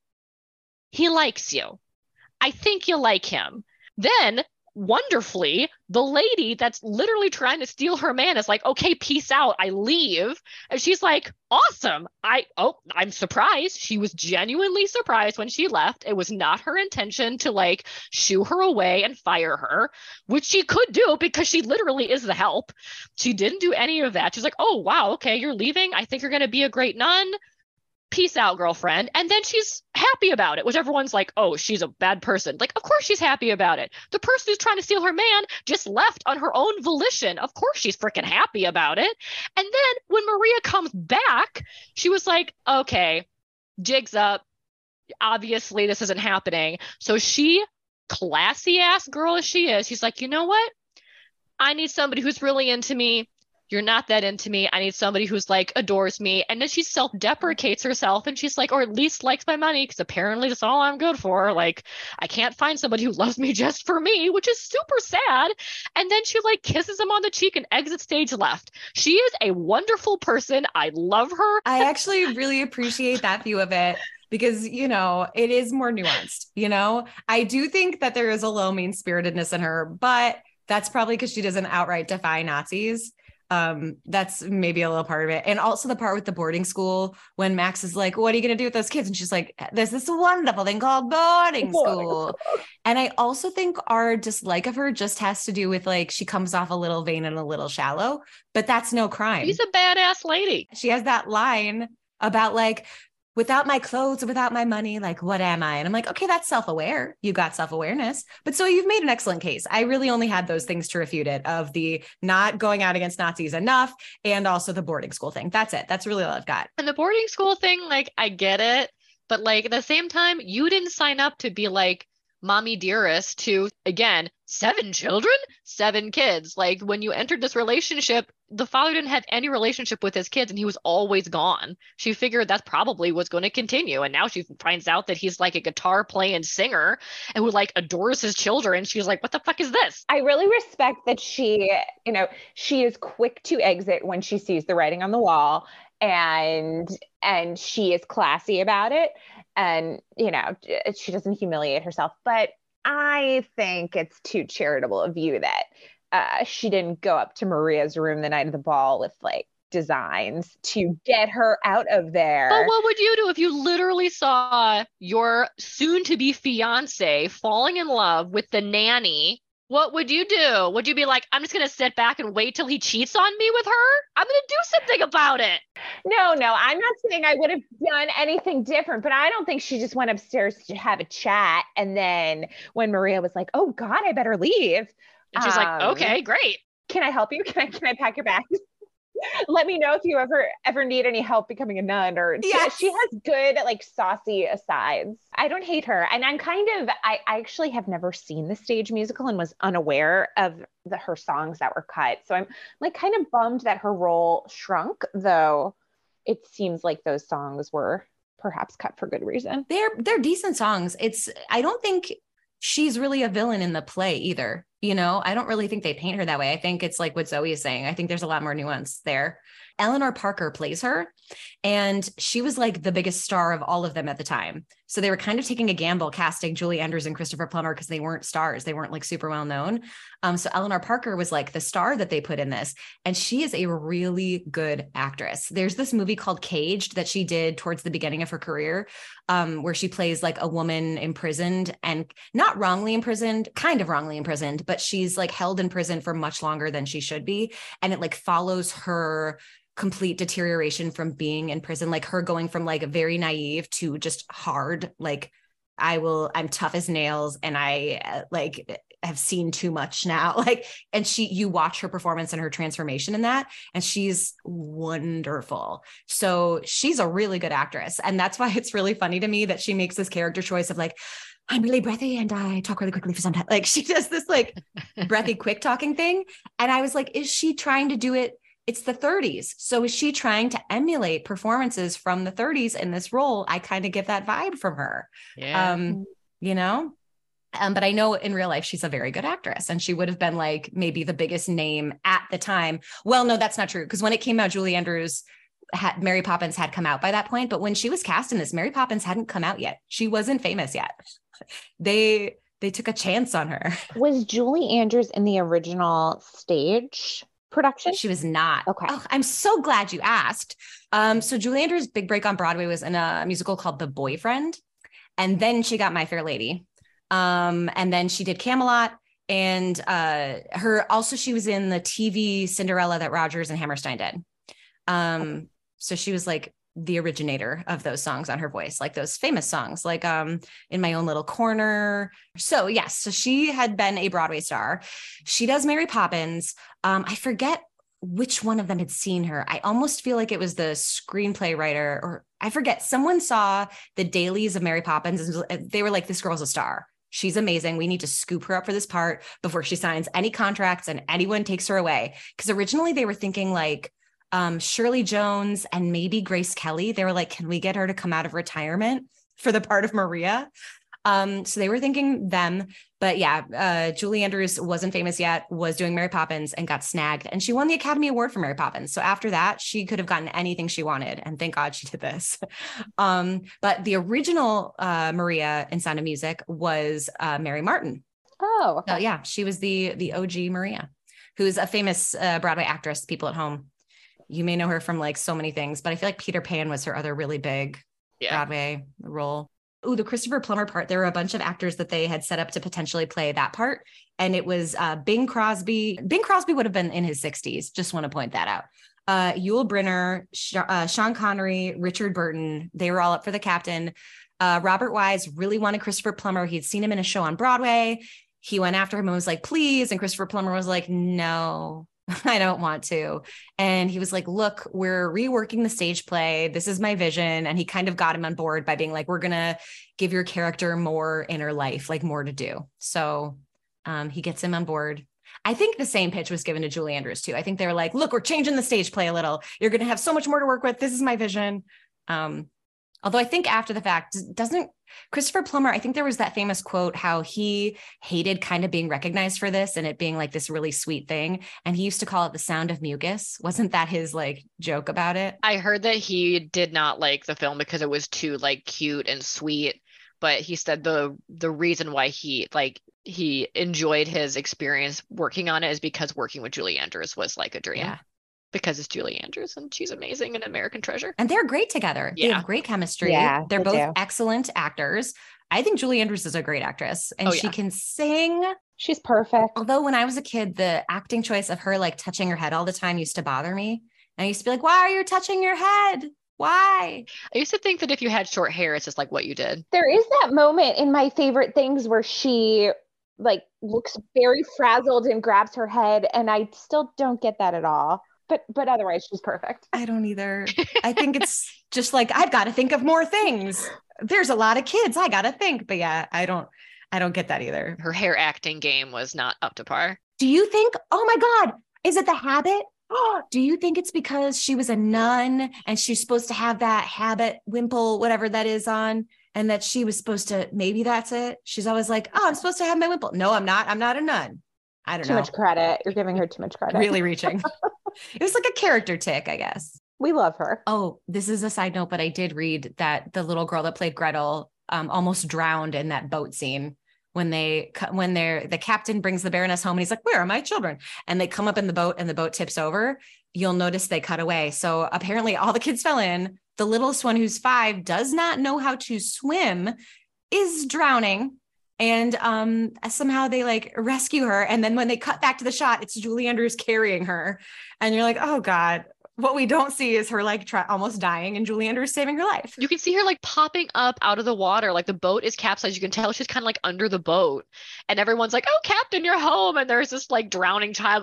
he likes you. I think you like him. Then wonderfully, the lady that's literally trying to steal her man is like, okay, peace out. I leave. And she's like, awesome. I'm surprised. She was genuinely surprised when she left. It was not her intention to like shoo her away and fire her, which she could do because she literally is the help. She didn't do any of that. She's like, oh, wow. Okay. You're leaving. I think you're going to be a great nun. Peace out, girlfriend. And then she's happy about it, which everyone's like, oh, she's a bad person. Like, of course she's happy about it. The person who's trying to steal her man just left on her own volition. Of course she's freaking happy about it. And then when Maria comes back, she was like, okay, jig's up. Obviously this isn't happening. So she, classy ass girl as she is, she's like, you know what? I need somebody who's really into me. You're not that into me. I need somebody who's like adores me. And then she self-deprecates herself and she's like, or at least likes my money because apparently that's all I'm good for. Like I can't find somebody who loves me just for me, which is super sad. And then she like kisses him on the cheek and exits stage left. She is a wonderful person. I love her. I actually really appreciate that view of it. Because, you know, it is more nuanced, you know, I do think that there is a low mean-spiritedness in her, but that's probably because she doesn't outright defy Nazis. That's maybe a little part of it. And also the part with the boarding school when Max is like, what are you going to do with those kids? And she's like, there's this wonderful thing called boarding school. And I also think our dislike of her just has to do with like, she comes off a little vain and a little shallow, but that's no crime. She's a badass lady. She has that line about like, without my clothes, without my money, like, what am I? And I'm like, okay, that's self-aware. You got self-awareness. But so you've made an excellent case. I really only had those things to refute it, of the not going out against Nazis enough and also the boarding school thing. That's it. That's really all I've got. And the boarding school thing, like, I get it. But like, at the same time, you didn't sign up to be like, mommy dearest to, again, 7 children, 7 kids. Like when you entered this relationship, the father didn't have any relationship with his kids and he was always gone. She figured that probably was going to continue. And now she finds out that he's like a guitar playing singer and who like adores his children. She's like, what the fuck is this? I really respect that she, you know, she is quick to exit when she sees the writing on the wall and she is classy about it. And, you know, she doesn't humiliate herself, but I think it's too charitable of you that she didn't go up to Maria's room the night of the ball with like designs to get her out of there. But what would you do if you literally saw your soon-to-be fiance falling in love with the nanny? What would you do? Would you be like, I'm just going to sit back and wait till he cheats on me with her? I'm going to do something about it. No, I'm not saying I would have done anything different, but I don't think she just went upstairs to have a chat. And then when Maria was like, oh God, I better leave. And she's like, okay, great. Can I help you? Can I pack your bags? Let me know if you ever need any help becoming a nun. Or yes. She has good, like, saucy asides. I don't hate her. And I'm kind of, I actually have never seen the stage musical and was unaware of her songs that were cut. So I'm like kind of bummed that her role shrunk, though it seems like those songs were perhaps cut for good reason. They're decent songs. I don't think she's really a villain in the play either. You know, I don't really think they paint her that way. I think it's like what Zoe is saying. I think there's a lot more nuance there. Eleanor Parker plays her, and she was like the biggest star of all of them at the time. So they were kind of taking a gamble casting Julie Andrews and Christopher Plummer because they weren't stars. They weren't like super well known. So Eleanor Parker was like the star that they put in this. And she is a really good actress. There's this movie called Caged that she did towards the beginning of her career where she plays like a woman imprisoned and not wrongly imprisoned, kind of wrongly imprisoned, but she's like held in prison for much longer than she should be. And it like follows her complete deterioration from being in prison, like her going from like very naive to just hard, like I'm tough as nails, and I have seen too much now. And you watch her performance and her transformation in that, and she's wonderful. So she's a really good actress. And that's why it's really funny to me that she makes this character choice of I'm really breathy and I talk really quickly for some time. She does this breathy, quick talking thing. And I was like, is she trying to do it? It's the 30s. So is she trying to emulate performances from the 30s in this role? I kind of get that vibe from her, but I know in real life, she's a very good actress, and she would have been maybe the biggest name at the time. Well, no, that's not true. Because when it came out, Julie Andrews Mary Poppins had come out by that point. But when she was cast in this, Mary Poppins hadn't come out yet. She wasn't famous yet. They took a chance on her. Was Julie Andrews in the original stage production? She was not. Okay. Oh, I'm so glad you asked. So Julie Andrews' big break on Broadway was in a musical called The Boyfriend. And then she got My Fair Lady. And then she did Camelot, and she was in the TV Cinderella that Rodgers and Hammerstein did. So she was the originator of those songs on her voice, those famous songs, In My Own Little Corner. So yes, so she had been a Broadway star. She does Mary Poppins. I forget which one of them had seen her. I almost feel like it was the screenplay writer, or I forget. Someone saw the dailies of Mary Poppins and they were like, this girl's a star. She's amazing. We need to scoop her up for this part before she signs any contracts and anyone takes her away. Because originally they were thinking Shirley Jones and maybe Grace Kelly. They were like, can we get her to come out of retirement for the part of Maria? So they were thinking them, but Julie Andrews wasn't famous yet, was doing Mary Poppins and got snagged, and she won the Academy Award for Mary Poppins. So after that, she could have gotten anything she wanted. And thank God she did this. But the original, Maria in Sound of Music was, Mary Martin. Oh, okay. So, yeah. She was the OG Maria, who's a famous, Broadway actress, people at home. You may know her from so many things, but I feel like Peter Pan was her other really big Broadway role. Oh, the Christopher Plummer part. There were a bunch of actors that they had set up to potentially play that part. And it was Bing Crosby. Bing Crosby would have been in his 60s. Just want to point that out. Yul Brynner, Sean Connery, Richard Burton. They were all up for the captain. Robert Wise really wanted Christopher Plummer. He'd seen him in a show on Broadway. He went after him and was like, please. And Christopher Plummer was like, no, I don't want to. And he was like, look, we're reworking the stage play. This is my vision. And he kind of got him on board by being like, we're going to give your character more inner life, more to do. So he gets him on board. I think the same pitch was given to Julie Andrews too. I think they were like, look, we're changing the stage play a little. You're going to have so much more to work with. This is my vision. Although I think after the fact, doesn't Christopher Plummer, I think there was that famous quote, how he hated kind of being recognized for this and it being this really sweet thing. And he used to call it the sound of mucus. Wasn't that his joke about it? I heard that he did not like the film because it was too cute and sweet. But he said the reason why he enjoyed his experience working on it is because working with Julie Andrews was a dream. Yeah. Because it's Julie Andrews and she's amazing and American treasure. And they're great together. Yeah. They have great chemistry. Yeah, they're both excellent actors. I think Julie Andrews is a great actress and she can sing. She's perfect. Although when I was a kid, the acting choice of her touching her head all the time used to bother me. And I used to be like, why are you touching your head? Why? I used to think that if you had short hair, it's just what you did. There is that moment in My Favorite Things where she looks very frazzled and grabs her head. And I still don't get that at all. But otherwise she's perfect. I don't either. I think it's just I've got to think of more things. There's a lot of kids. I got to think, but I don't get that either. Her hair acting game was not up to par. Do you think, oh my God, is it The Habit? Oh, do you think it's because she was a nun and she's supposed to have that habit wimple, whatever that is on, and that she was supposed to, maybe that's it. She's always like, oh, I'm supposed to have my wimple. No, I'm not. I'm not a nun. I don't know. Too much credit. You're giving her too much credit. Really reaching. It was a character tick, I guess. We love her. Oh, this is a side note, but I did read that the little girl that played Gretel almost drowned in that boat scene when the captain brings the Baroness home and he's like, where are my children? And they come up in the boat and the boat tips over. You'll notice they cut away. So apparently all the kids fell in. The littlest one, who's 5, does not know how to swim, is drowning. And somehow they rescue her. And then when they cut back to the shot, it's Julie Andrews carrying her. And you're like, oh God, What we don't see is her like almost dying and Julie Andrews saving her life. You can see her like popping up out of the water. Like the boat is capsized. You can tell she's kind of like under the boat and everyone's like, oh, Captain, you're home. And there's this like drowning child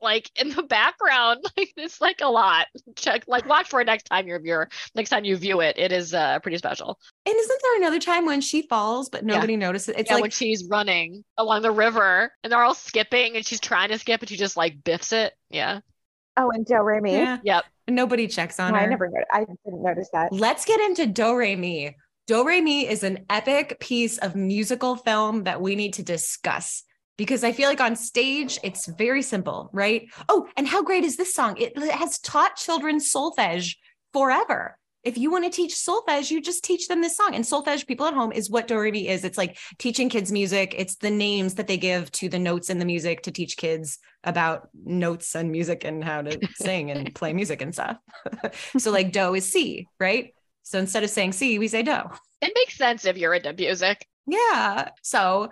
like in the background. Like it's like a lot. Check, like watch for it next time you view it. It is pretty special. And isn't there another time when she falls, but nobody notices? It's like when she's running along the river and they're all skipping and she's trying to skip and she just like biffs it. Yeah. Oh, and Do-Re-Mi. Yeah. Yep. Nobody checks on her. I didn't notice that. Let's get into Do-Re-Mi. Do-Re-Mi is an epic piece of musical film that we need to discuss because I feel like on stage, it's very simple, right? Oh, and how great is this song? It has taught children solfege forever. If you want to teach solfege, you just teach them this song. And solfege, people at home, is what Do-Re-Mi is. It's like teaching kids music. It's the names that they give to the notes in the music to teach kids about notes and music and how to sing and play music and stuff. So like do is C, right? So instead of saying C, we say do. It makes sense if you're into music. Yeah. So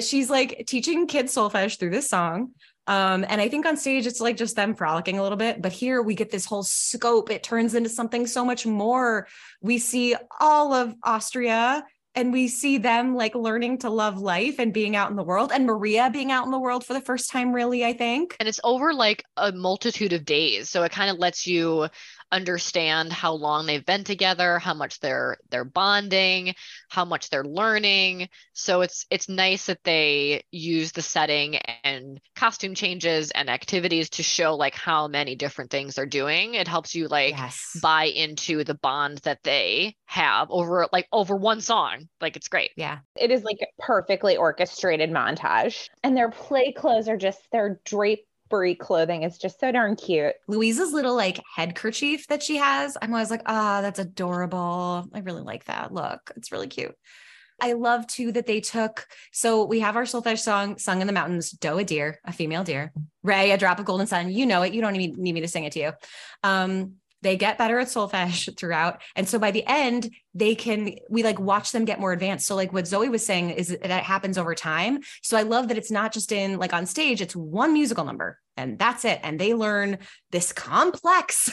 she's like teaching kids solfege through this song. And I think on stage, it's like just them frolicking a little bit, but here we get this whole scope. It turns into something so much more. We see all of Austria and we see them like learning to love life and being out in the world, and Maria being out in the world for the first time, really, I think. And it's over like a multitude of days. So it kind of lets you understand how long they've been together, how much they're bonding, how much they're learning. So it's nice that they use the setting and costume changes and activities to show like how many different things they're doing. It helps you like buy into the bond that they have over one song. Like it's great. Yeah. It is like a perfectly orchestrated montage, and their play clothes are just their drapery clothing is just so darn cute. Louisa's little like headkerchief that she has, I'm always like, that's adorable. I really like that look. It's really cute. I love too that they took, so we have our solfege song sung in the mountains, doe a deer, a female deer, ray a drop of golden sun, you know it, you don't even need me to sing it to you. They get better at solfege throughout. And so by the end, we like watch them get more advanced. So like what Zoe was saying is that it happens over time. So I love that it's not just in like on stage, it's one musical number and that's it. And they learn this complex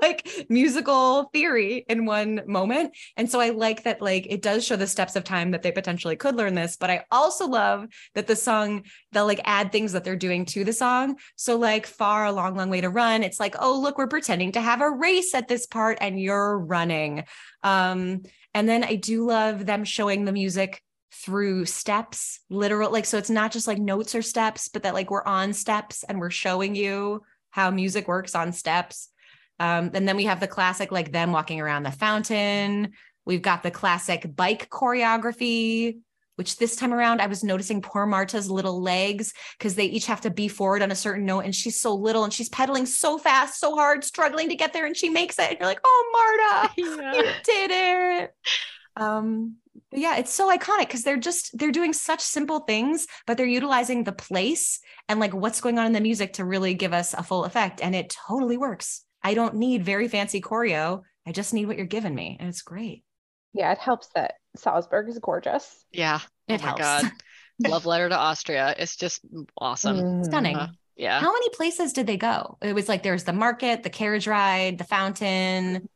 like musical theory in one moment. And so I like that, like, it does show the steps of time that they potentially could learn this, but I also love that the song, they'll like add things that they're doing to the song. So like far, a long, long way to run. It's like, oh, look, we're pretending to have a race at this part and you're running. And then I do love them showing the music through steps, literal, like, so it's not just like notes or steps, but that like we're on steps and we're showing you how music works on steps. And then we have the classic, like them walking around the fountain. We've got the classic bike choreography, which this time around, I was noticing poor Marta's little legs because they each have to be forward on a certain note. And she's so little and she's pedaling so fast, so hard, struggling to get there. And she makes it. And you're like, oh, Marta, you did it. But yeah, it's so iconic because they're doing such simple things, but they're utilizing the place and like what's going on in the music to really give us a full effect. And it totally works. I don't need very fancy choreo. I just need what you're giving me. And it's great. Yeah. It helps that Salzburg is gorgeous. Yeah. It helps. My God. Love letter to Austria. It's just awesome. Stunning. Yeah. How many places did they go? It was like, there's the market, the carriage ride, the fountain,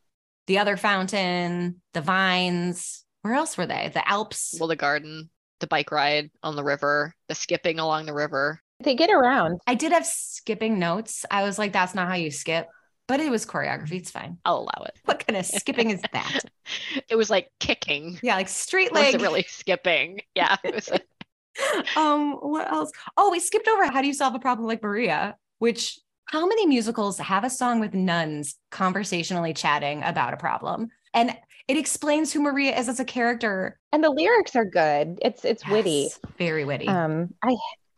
the other fountain, the vines. Where else were they? The Alps. Well, the garden, the bike ride on the river, the skipping along the river. They get around. I did have skipping notes. I was like, that's not how you skip. But it was choreography. It's fine. I'll allow it. What kind of skipping is that? It was like kicking. Yeah, like straight leg. Wasn't really skipping. Yeah. It was like... What else? Oh, we skipped over how do you solve a problem like Maria, which how many musicals have a song with nuns conversationally chatting about a problem? And it explains who Maria is as a character. And the lyrics are good. It's witty. Very witty.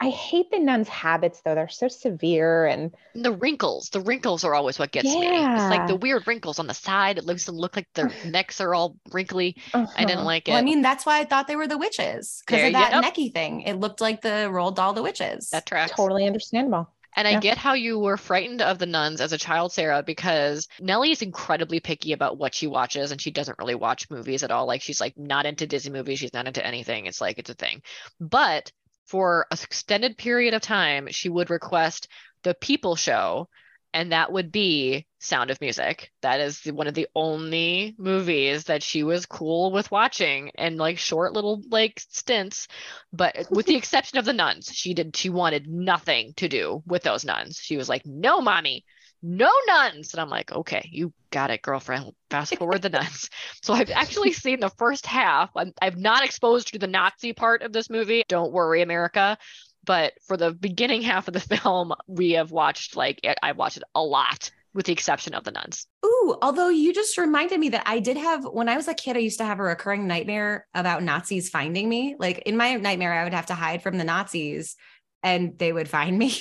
I hate the nuns' habits, though. They're so severe. And the wrinkles. The wrinkles are always what gets me. It's like the weird wrinkles on the side. It makes them look like their necks are all wrinkly. I didn't like it. Well, I mean, that's why I thought they were the witches. Because of that necky thing. It looked like the Roald Dahl The Witches. That tracks. Totally understandable. And I get how you were frightened of the nuns as a child, Sarah, because Nellie is incredibly picky about what she watches, and she doesn't really watch movies at all. Like, she's like not into Disney movies. She's not into anything. It's like, it's a thing. But for an extended period of time, she would request the People Show And that would be Sound of Music. That is one of the only movies that she was cool with watching, and like short little like stints, but with the exception of the nuns, she wanted nothing to do with those nuns. She was like, no, mommy, no nuns. And I'm like, okay, you got it, girlfriend. Fast forward the nuns. So I've actually seen the first half. I've not exposed to the Nazi part of this movie. Don't worry, America. But for the beginning half of the film, we have watched, I watched it a lot, with the exception of the nuns. Ooh, although you just reminded me that I did have, when I was a kid, I used to have a recurring nightmare about Nazis finding me. Like, in my nightmare, I would have to hide from the Nazis and they would find me.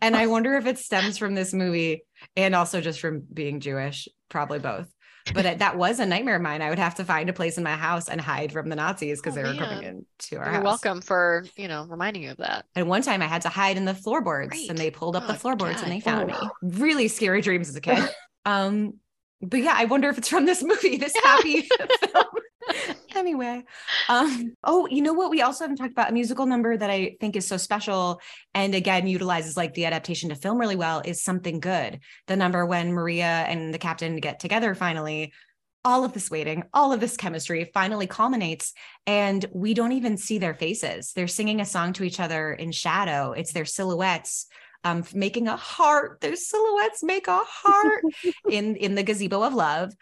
And I wonder if it stems from this movie and also just from being Jewish, probably both. But that was a nightmare of mine. I would have to find a place in my house and hide from the Nazis because they were coming into our house. You're welcome for, reminding you of that. And one time I had to hide in the floorboards and they pulled up the floorboards and they found me. Really scary dreams as a kid. But yeah, I wonder if it's from this movie, this happy film. Anyway. You know what? We also haven't talked about a musical number that I think is so special. And again, utilizes like the adaptation to film really well is Something Good. The number when Maria and the captain get together, finally, all of this waiting, all of this chemistry finally culminates. And we don't even see their faces. They're singing a song to each other in shadow. It's their silhouettes. Making a heart, their silhouettes make a heart in the gazebo of love,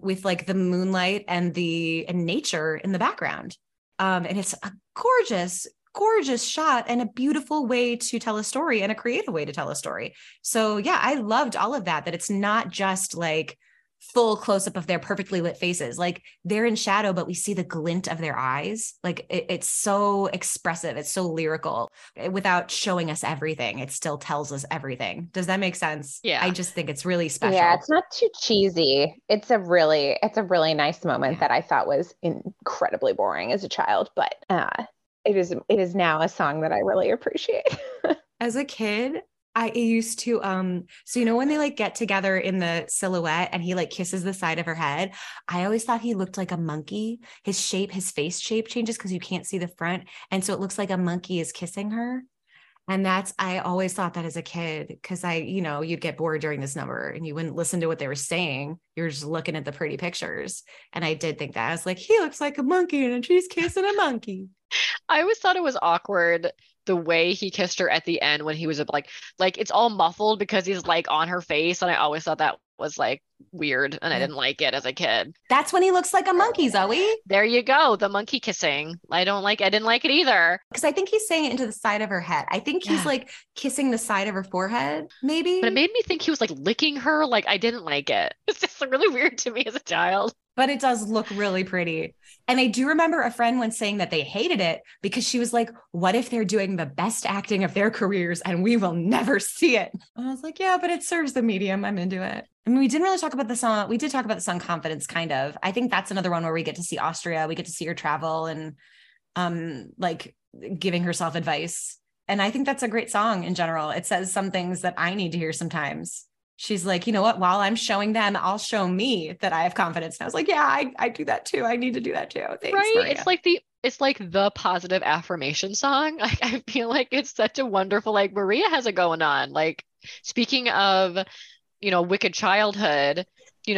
with like the moonlight and nature in the background. And it's a gorgeous, gorgeous shot and a beautiful way to tell a story and a creative way to tell a story. So yeah, I loved all of that it's not just like full close-up of their perfectly lit faces. Like they're in shadow, but we see the glint of their eyes. Like it's so expressive. It's so lyrical without showing us everything. It still tells us everything. Does that make sense? Yeah. I just think it's really special. Yeah. It's not too cheesy. It's a really nice moment that I thought was incredibly boring as a child, but it is now a song that I really appreciate. As a kid, I used to, when they like get together in the silhouette and he like kisses the side of her head, I always thought he looked like a monkey. His face shape changes because you can't see the front. And so it looks like a monkey is kissing her. And I always thought that as a kid, because you'd get bored during this number and you wouldn't listen to what they were saying. You're just looking at the pretty pictures. And I did think that. I was like, he looks like a monkey and she's kissing a monkey. I always thought it was awkward the way he kissed her at the end when he was like it's all muffled because he's like on her face. And I always thought that was like weird and I didn't like it as a kid. That's when he looks like a monkey, Zoe. There you go. The monkey kissing. I didn't like it either. Because I think he's saying it into the side of her head. I think he's like kissing the side of her forehead, maybe. But it made me think he was like licking her. Like I didn't like it. It's just really weird to me as a child. But it does look really pretty. And I do remember a friend once saying that they hated it because she was like, what if they're doing the best acting of their careers and we will never see it? And I was like, yeah, but it serves the medium. I'm into it. I mean, we didn't really talk about the song. We did talk about the song Confidence, kind of. I think that's another one where we get to see Austria. We get to see her travel and like giving herself advice. And I think that's a great song in general. It says some things that I need to hear sometimes. She's like, you know what, while I'm showing them, I'll show me that I have confidence. And I was like, yeah, I do that too. I need to do that too. Thanks, right? Maria. It's like the positive affirmation song. Like, I feel like it's such a wonderful, like Maria has it going on. Like speaking of, wicked childhood,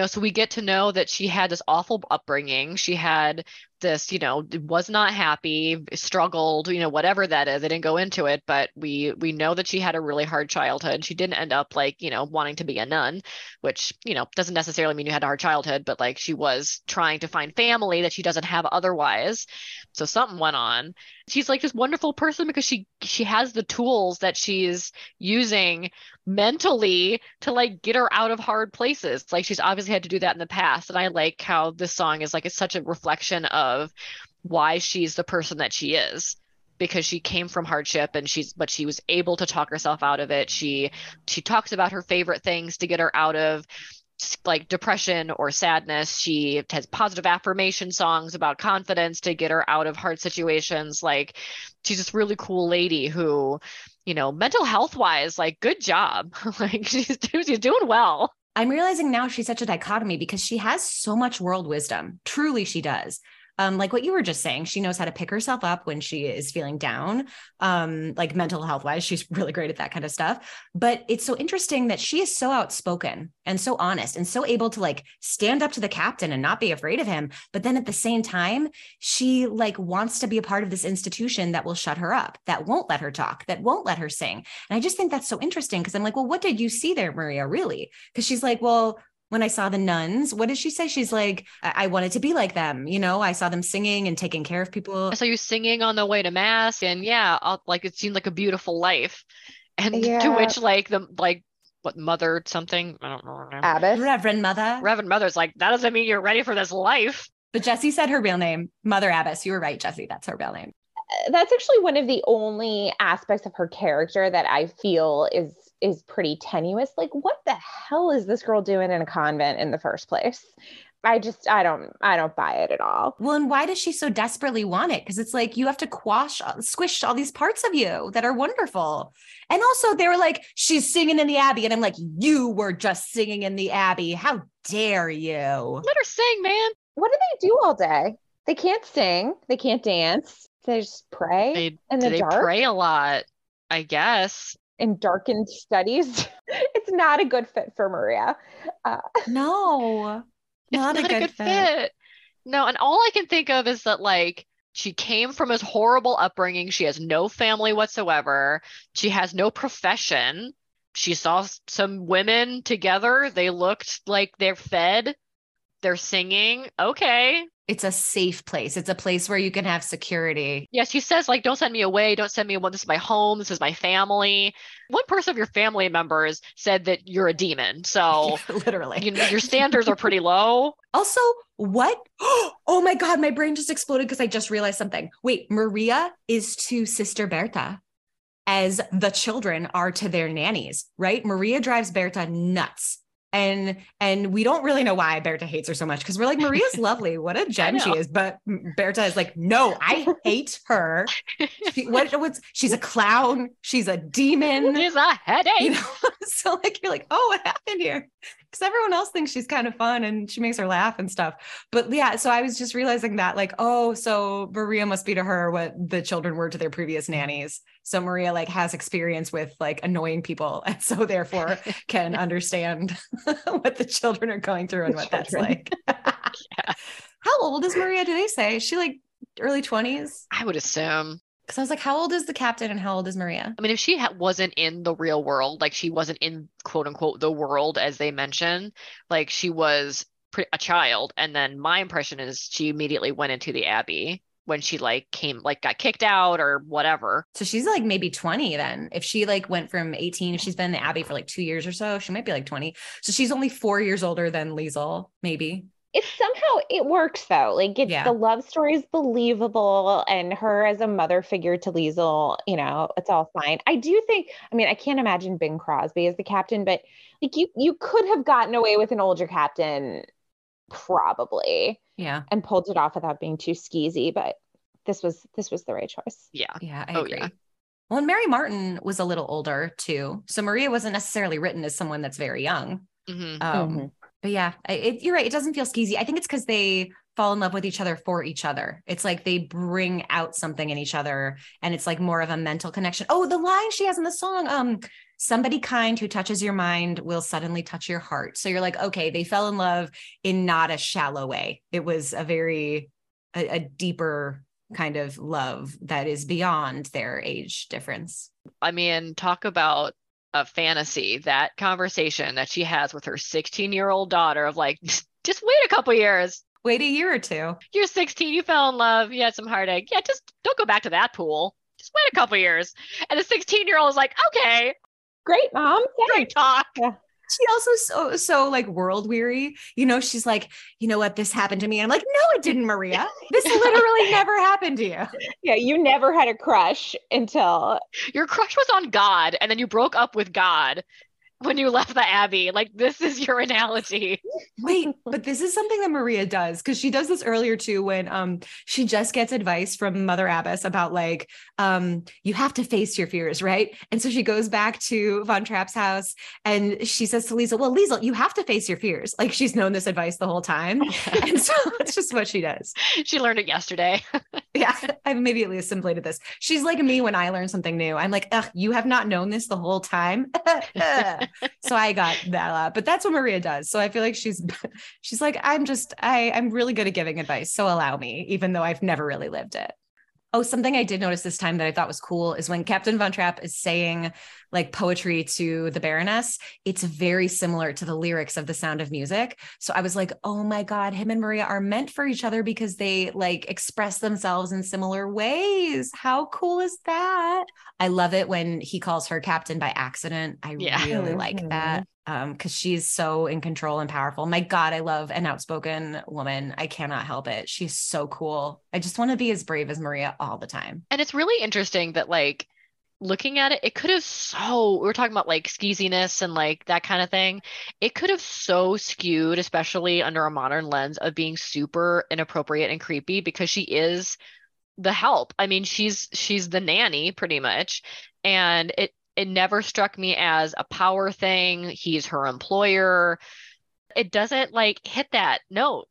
so we get to know that she had this awful upbringing. She had this, was not happy, struggled, whatever that is. I didn't go into it, but we know that she had a really hard childhood. She didn't end up like, wanting to be a nun, which, doesn't necessarily mean you had a hard childhood, but like she was trying to find family that she doesn't have otherwise. So something went on. She's like this wonderful person because she has the tools that she's using mentally to like get her out of hard places. Like she's obviously had to do that in the past. And I like how this song is like, it's such a reflection of why she's the person that she is, because she came from hardship and but she was able to talk herself out of it. She talks about her favorite things to get her out of like depression or sadness. She has positive affirmation songs about confidence to get her out of hard situations. Like she's this really cool lady who, mental health wise, like good job. Like she's doing well. I'm realizing now she's such a dichotomy because she has so much world wisdom. Truly she does. Like what you were just saying, she knows how to pick herself up when she is feeling down, like mental health wise. She's really great at that kind of stuff. But it's so interesting that she is so outspoken and so honest and so able to like stand up to the captain and not be afraid of him. But then at the same time, she like wants to be a part of this institution that will shut her up, that won't let her talk, that won't let her sing. And I just think that's so interesting because I'm like, well, what did you see there, Maria, really? Because she's like, well, when I saw the nuns, what did she say? She's like, I wanted to be like them. You know, I saw them singing and taking care of people. I saw you singing on the way to mass. And yeah, like it seemed like a beautiful life. And yeah. To which like the, like what mother something, I don't remember. Abbott. Reverend Mother. Reverend Mother's like, that doesn't mean you're ready for this life. But Jessie said her real name, Mother Abbess. You were right, Jessie. That's her real name. That's actually one of the only aspects of her character that I feel is pretty tenuous. Like, what the hell is this girl doing in a convent in the first place? I don't buy it at all. Well, and why does she so desperately want it? Because it's like, you have to squish all these parts of you that are wonderful. And also they were like, she's singing in the Abbey. And I'm like, you were just singing in the Abbey. How dare you? Let her sing, man. What do they do all day? They can't sing. They can't dance. They just pray in the dark. They pray a lot, I guess. In darkened studies. It's not a good fit for Maria. No, not a good fit. No, and all I can think of is that like she came from this horrible upbringing. She has no family whatsoever. She has no profession. She saw some women together. They looked like they're fed. They're singing. Okay. It's a safe place. It's a place where you can have security. Yeah, she says, like, don't send me away. Don't send me away. This is my home. This is my family. One person of your family members said that you're a demon. So literally, you know, your standards are pretty low. Also, what? Oh, my God. My brain just exploded because I just realized something. Wait, Maria is to Sister Berta as the children are to their nannies, right? Maria drives Berta nuts. And we don't really know why Berta hates her so much because we're like, Maria's lovely. What a gem she is. But Berta is like, no, I hate her. She's a clown. She's a demon. She's a headache. You know? So like, you're like, oh, what happened here? Because everyone else thinks she's kind of fun and she makes her laugh and stuff. But yeah, so I was just realizing that like, oh, so Maria must be to her what the children were to their previous nannies. So Maria like has experience with like annoying people and so therefore can understand what the children are going through and what that's like. Yeah. How old is Maria? Do they say? Is she like early 20s? I would assume. Because I was like, how old is the captain and how old is Maria? I mean, if she wasn't in the real world, like she wasn't in quote unquote the world as they mention, like she was a child. And then my impression is she immediately went into the Abbey when she like came, like got kicked out or whatever. So she's like maybe 20 then. If she like went from 18, if she's been in the Abbey for like 2 years or so, she might be like 20. So she's only 4 years older than Liesl, maybe. It's somehow it works though. Like it's the love story is believable and her as a mother figure to Liesl, you know, it's all fine. I do think, I mean, I can't imagine Bing Crosby as the captain, but like you could have gotten away with an older captain probably. Yeah. And pulled it off without being too skeezy, but this was the right choice. Yeah. Yeah. I agree. Yeah. Well, and Mary Martin was a little older too. So Maria wasn't necessarily written as someone that's very young. Mm-hmm. But yeah, you're right. It doesn't feel skeezy. I think it's because they fall in love with each other for each other. It's like they bring out something in each other and it's like more of a mental connection. Oh, the line she has in the song, somebody kind who touches your mind will suddenly touch your heart. So you're like, okay, they fell in love in not a shallow way. It was a very, a deeper kind of love that is beyond their age difference. I mean, talk about a fantasy, that conversation that she has with her 16-year-old daughter of like, just wait a couple years. Wait a year or two. You're 16, you fell in love, you had some heartache. Yeah, just don't go back to that pool. Just wait a couple years. And the 16-year-old is like, okay. Great, Mom. Thanks. Great talk. Yeah. She also so like world weary, you know, she's like, you know what, this happened to me. And I'm like, no, it didn't, Maria. This literally never happened to you. Yeah. You never had a crush until your crush was on God. And then you broke up with God when you left the Abbey. Like, this is your analogy. Wait, but this is something that Maria does, because she does this earlier too, when she just gets advice from Mother Abbess about like, you have to face your fears, right? And so she goes back to Von Trapp's house and she says to Liesl, well, Liesl, you have to face your fears. Like, she's known this advice the whole time. And so it's just what she does. She learned it yesterday. Yeah, I immediately assimilated this. She's like me when I learn something new. I'm like, ugh, you have not known this the whole time. So I got that a lot, but that's what Maria does. So I feel like she's like, I'm really good at giving advice. So allow me, even though I've never really lived it. Oh, something I did notice this time that I thought was cool is when Captain Von Trapp is saying like poetry to the Baroness, it's very similar to the lyrics of The Sound of Music. So I was like, oh my God, him and Maria are meant for each other because they like express themselves in similar ways. How cool is that? I love it when he calls her captain by accident. I really like that. Because she's so in control and powerful. My God, I love an outspoken woman. I cannot help it. She's so cool. I just want to be as brave as Maria all the time. And it's really interesting that like, looking at it, it could have we're talking about like skeeziness and like that kind of thing. It could have so skewed, especially under a modern lens of being super inappropriate and creepy, because she is the help. I mean, she's the nanny pretty much. And it never struck me as a power thing. He's her employer. It doesn't like hit that note.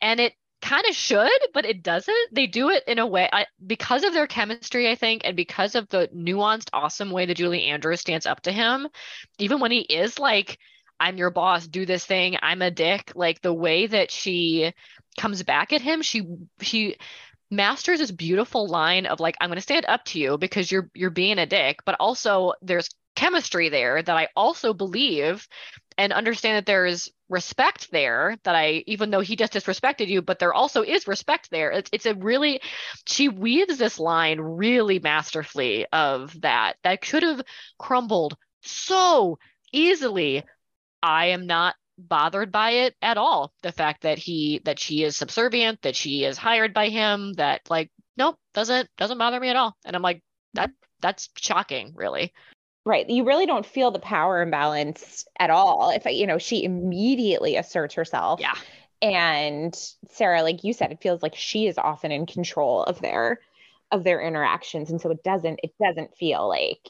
And it kind of should, but it doesn't. They do it in a way because of their chemistry, I think, and because of the nuanced, awesome way that Julie Andrews stands up to him. Even when he is like, I'm your boss, do this thing, I'm a dick. Like the way that she comes back at him, she masters this beautiful line of like, I'm going to stand up to you because you're being a dick, but also there's chemistry there that I also believe and understand that there is respect there, that I, even though he just disrespected you, but there also is respect there. It's a really, she weaves this line really masterfully of that could have crumbled so easily. I am not bothered by it at all. The fact that she is subservient, that she is hired by him, that like, nope, doesn't bother me at all. And I'm like, that's shocking, really. Right. You really don't feel the power imbalance at all. If she immediately asserts herself. Yeah. And Sarah, like you said, it feels like she is often in control of their interactions. And so it doesn't feel like,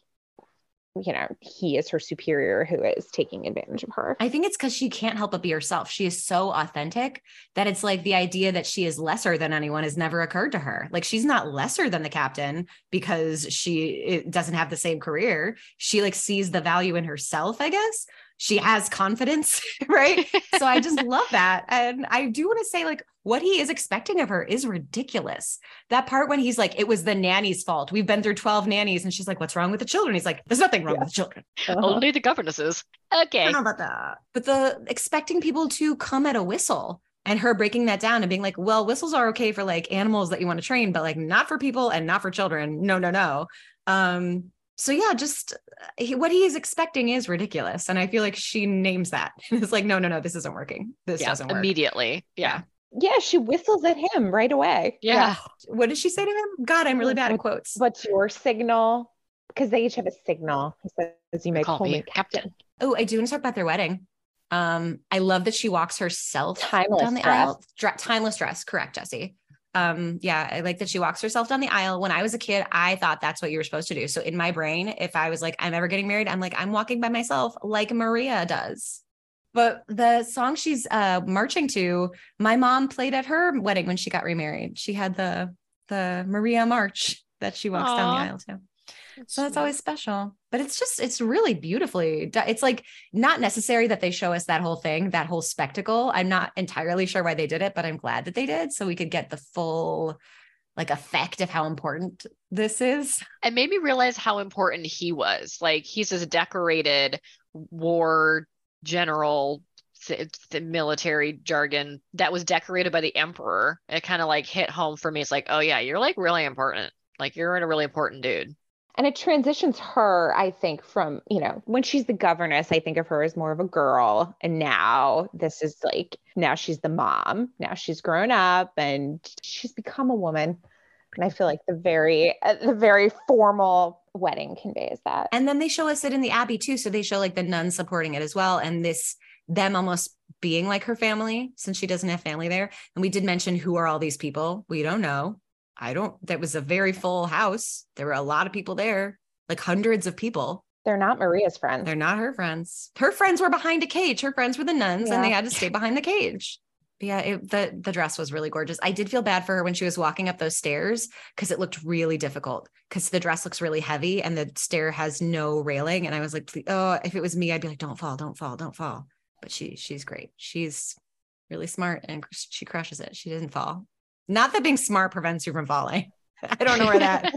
he is her superior who is taking advantage of her. I think it's because she can't help but be herself. She is so authentic that it's like the idea that she is lesser than anyone has never occurred to her. Like she's not lesser than the captain because she doesn't have the same career. She like sees the value in herself, I guess. She has confidence, right? So I just love that. And I do want to say like what he is expecting of her is ridiculous. That part when he's like, it was the nanny's fault. We've been through 12 nannies. And she's like, what's wrong with the children? He's like, there's nothing wrong with the children. Only the governesses. Okay. I don't know about that. But the expecting people to come at a whistle and her breaking that down and being like, well, whistles are okay for like animals that you want to train, but like not for people and not for children. No. So yeah, just what he is expecting is ridiculous. And I feel like she names that. It's like, no, this isn't working. This doesn't work. Immediately. Yeah. Yeah. She whistles at him right away. Yeah. What does she say to him? God, I'm really bad at quotes. What's your signal? Because they each have a signal. He says, you may call me captain. Oh, I do want to talk about their wedding. I love that she walks herself down the aisle. Timeless dress. Correct, Jesse. Yeah, I like that she walks herself down the aisle. When I was a kid, I thought that's what you were supposed to do. So in my brain, if I was like, I'm ever getting married, I'm like, I'm walking by myself like Maria does. But the song she's marching to, my mom played at her wedding when she got remarried. She had the Maria march that she walks down the aisle to. So that's always special, but it's really beautifully. It's like not necessary that they show us that whole thing, that whole spectacle. I'm not entirely sure why they did it, but I'm glad that they did. So we could get the full like effect of how important this is. It made me realize how important he was. Like he's this decorated war general, it's the military jargon that was decorated by the emperor. It kind of like hit home for me. It's like, oh yeah, you're like really important. Like you're a really important dude. And it transitions her, I think, from, when she's the governess, I think of her as more of a girl. And now this is like, now she's the mom. Now she's grown up and she's become a woman. And I feel like the very formal wedding conveys that. And then they show us it in the Abbey too. So they show like the nuns supporting it as well. And them almost being like her family, since she doesn't have family there. And we did mention, who are all these people? We don't know. That was a very full house. There were a lot of people there, like hundreds of people. They're not Maria's friends. They're not her friends. Her friends were behind a cage. Her friends were the nuns, yeah. And they had to stay behind the cage. But yeah, the dress was really gorgeous. I did feel bad for her when she was walking up those stairs because it looked really difficult because the dress looks really heavy and the stair has no railing. And I was like, oh, if it was me, I'd be like, don't fall. But she's great. She's really smart and she crushes it. She didn't fall. Not that being smart prevents you from falling. I don't know where that.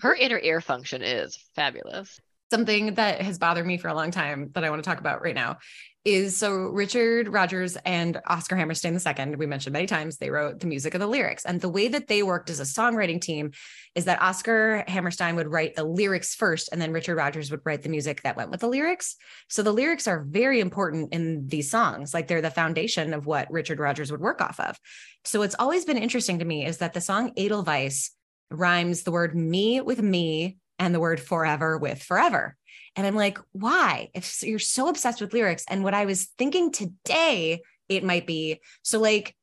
Her inner ear function is fabulous. Something that has bothered me for a long time that I want to talk about right now is, so Richard Rodgers and Oscar Hammerstein II, we mentioned many times, they wrote the music of the lyrics. And the way that they worked as a songwriting team is that Oscar Hammerstein would write the lyrics first, and then Richard Rodgers would write the music that went with the lyrics. So the lyrics are very important in these songs. Like, they're the foundation of what Richard Rodgers would work off of. So it's always been interesting to me is that the song Edelweiss rhymes the word me with me and the word forever with forever. And I'm like, why? If you're so obsessed with lyrics. And what I was thinking today, it might be, so like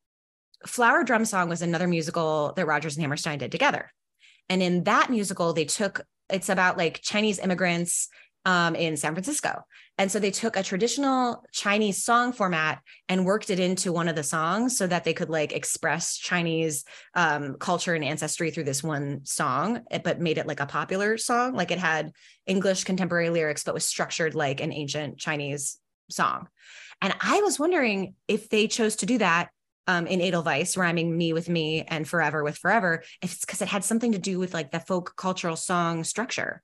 Flower Drum Song was another musical that Rodgers and Hammerstein did together. And in that musical, it's about like Chinese immigrants in San Francisco. And so they took a traditional Chinese song format and worked it into one of the songs so that they could like express Chinese culture and ancestry through this one song, but made it like a popular song. Like, it had English contemporary lyrics, but was structured like an ancient Chinese song. And I was wondering if they chose to do that in Edelweiss, rhyming me with me and forever with forever, if it's because it had something to do with like the folk cultural song structure.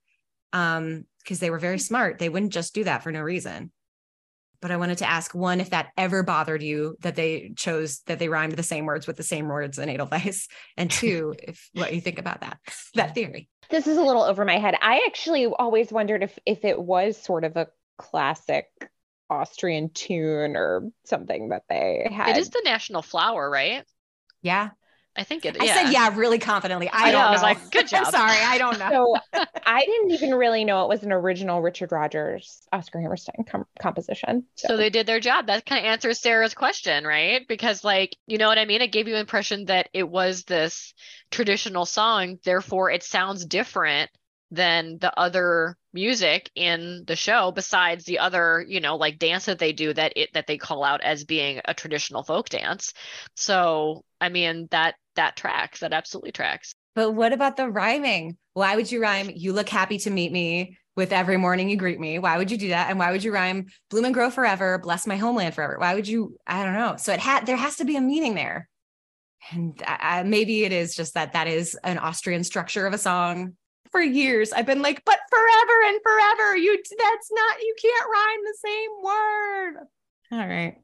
Because they were very smart. They wouldn't just do that for no reason. But I wanted to ask, one, if that ever bothered you that they rhymed the same words with the same words in Edelweiss. And two, if what you think about that theory. This is a little over my head. I actually always wondered if it was sort of a classic Austrian tune or something that they had. It is the national flower, right? Yeah. I think it is. I said, yeah, really confidently. I don't know. I was like, good job. I'm sorry. I don't know. So I didn't even really know it was an original Richard Rodgers, Oscar Hammerstein composition. So they did their job. That kind of answers Sarah's question, right? Because, like, you know what I mean? It gave you the impression that it was this traditional song. Therefore, it sounds different than the other music in the show, besides the other, you know, like dance that they do that they call out as being a traditional folk dance. So, I mean, that tracks, that absolutely tracks. But what about the rhyming? Why would you rhyme "you look happy to meet me" with "every morning you greet me"? Why would you do that? And why would you rhyme "bloom and grow forever, bless my homeland forever"? Why would you, I don't know. So there has to be a meaning there. And maybe it is just that is an Austrian structure of a song. For years, I've been like, but forever and forever, you can't rhyme the same word. All right.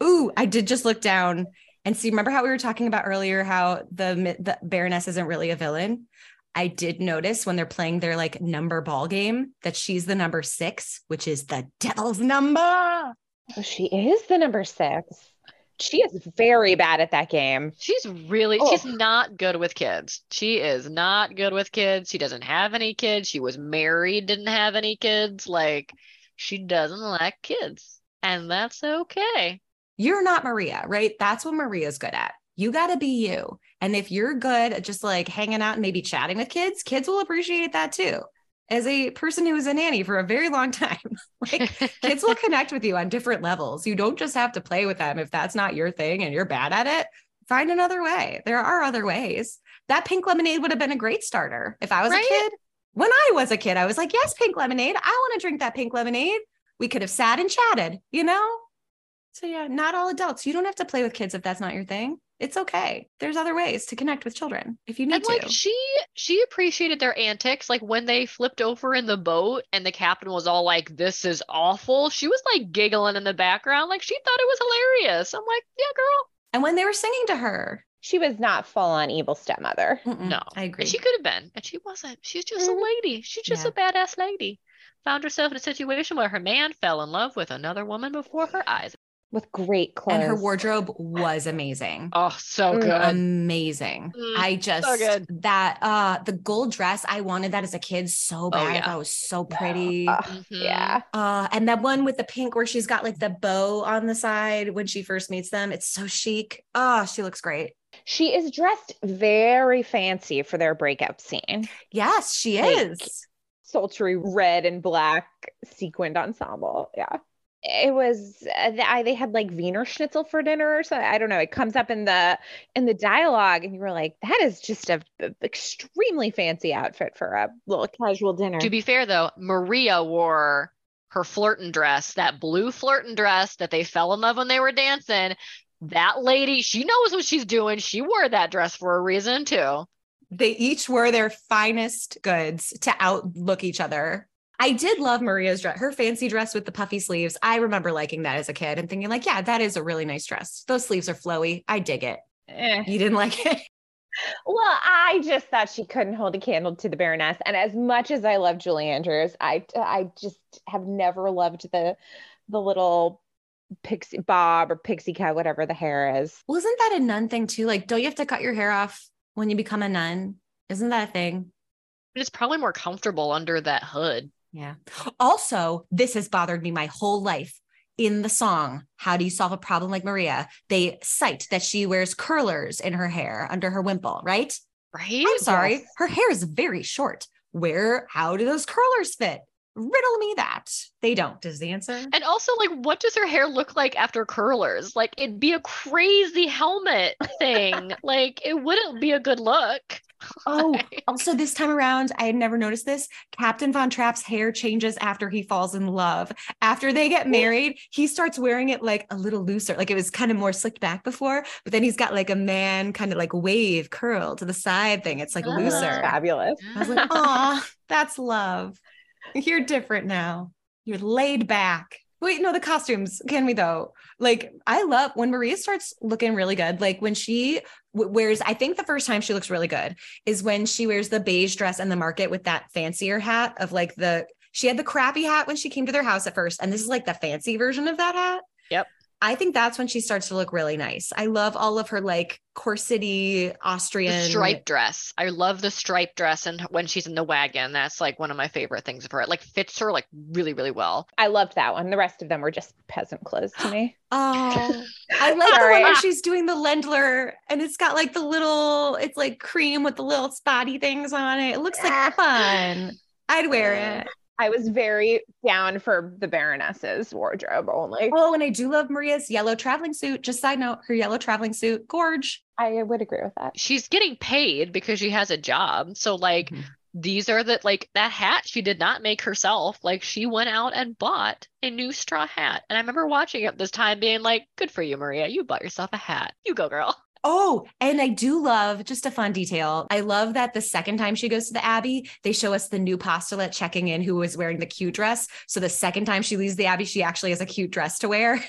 Ooh, I did just look down and see, remember how we were talking about earlier, how the Baroness isn't really a villain. I did notice when they're playing their like number ball game that she's the number 6, which is the devil's number. Oh, she is the number 6. She is very bad at that game. She's not good with kids. She is not good with kids. She doesn't have any kids. She was married, didn't have any kids. Like, she doesn't like kids. And that's okay. You're not Maria, right? That's what Maria's good at. You got to be you. And if you're good at just like hanging out and maybe chatting with kids, kids will appreciate that too. As a person who was a nanny for a very long time, like, kids will connect with you on different levels. You don't just have to play with them. If that's not your thing and you're bad at it, find another way. There are other ways. That pink lemonade would have been a great starter. If I was a kid, when I was a kid, I was like, yes, pink lemonade. I want to drink that pink lemonade. We could have sat and chatted, you know? So yeah, not all adults. You don't have to play with kids if that's not your thing. It's okay. There's other ways to connect with children if you need to. Like, she appreciated their antics. Like, when they flipped over in the boat and the captain was all like, "This is awful," she was like giggling in the background. Like, she thought it was hilarious. I'm like, yeah, girl. And when they were singing to her, she was not full on evil stepmother. Mm-mm, no, I agree. And she could have been, and she wasn't. She's just a lady. She's just a badass lady. Found herself in a situation where her man fell in love with another woman before her eyes. with great clothes. And her wardrobe was amazing. Oh, so good. Amazing. I just, so good. That, the gold dress, I wanted that as a kid so bad. Oh, yeah. That was so pretty. Yeah. Yeah. And that one with the pink where she's got like the bow on the side when she first meets them. It's so chic. Oh, she looks great. She is dressed very fancy for their breakup scene. Yes, she is. Like, sultry red and black sequined ensemble. Yeah. It was, they had like Wiener Schnitzel for dinner or something. I don't know. It comes up in the dialogue and you were like, that is just an extremely fancy outfit for a little casual dinner. To be fair though, Maria wore her flirtin' dress, that blue flirtin' dress that they fell in love when they were dancing. That lady, she knows what she's doing. She wore that dress for a reason too. They each wore their finest goods to outlook each other. I did love Maria's dress, her fancy dress with the puffy sleeves. I remember liking that as a kid and thinking like, yeah, that is a really nice dress. Those sleeves are flowy. I dig it. You didn't like it? Well, I just thought she couldn't hold a candle to the Baroness. And as much as I love Julie Andrews, I just have never loved the little pixie bob or pixie cut, whatever the hair is. Well, isn't that a nun thing too? Like, don't you have to cut your hair off when you become a nun? Isn't that a thing? It's probably more comfortable under that hood. Yeah. Also, this has bothered me my whole life. In the song, How Do You Solve a Problem Like Maria? They cite that she wears curlers in her hair under her wimple, right? Right. I'm sorry. Yes. Her hair is very short. How do those curlers fit? Riddle me that. They don't is the answer. And also, like, what does her hair look like after curlers? Like, it'd be a crazy helmet thing. Like, it wouldn't be a good look. Oh, also this time around, I had never noticed this. Captain Von Trapp's hair changes after he falls in love. After they get married, he starts wearing it like a little looser. Like it was kind of more slicked back before, but then he's got like a man kind of like wave curl to the side thing. It's like looser. Fabulous. I was like, aw, that's love. You're different now. You're laid back. Wait, no, the costumes. Can we though? Like, I love when Maria starts looking really good. Like when she wears, I think the first time she looks really good is when she wears the beige dress in the market with that fancier hat of like she had the crappy hat when she came to their house at first. And this is like the fancy version of that hat. Yep. I think that's when she starts to look really nice. I love all of her like corsety Austrian striped dress. I love the striped dress. And when she's in the wagon, that's like one of my favorite things of her. It like fits her like really, really well. I loved that one. The rest of them were just peasant clothes to me. Oh, I like the one where she's doing the Ländler and it's got like it's like cream with the little spotty things on it. It looks like fun. I'd wear it. I was very down for the Baroness's wardrobe only. Oh, and I do love Maria's yellow traveling suit. Just side note, her yellow traveling suit, gorge. I would agree with that. She's getting paid because she has a job. So like, these are that hat she did not make herself. Like she went out and bought a new straw hat. And I remember watching it this time being like, good for you, Maria. You bought yourself a hat. You go, girl. Oh, and I do love, just a fun detail, I love that the second time she goes to the Abbey, they show us the new postulate checking in who was wearing the cute dress. So the second time she leaves the Abbey, she actually has a cute dress to wear.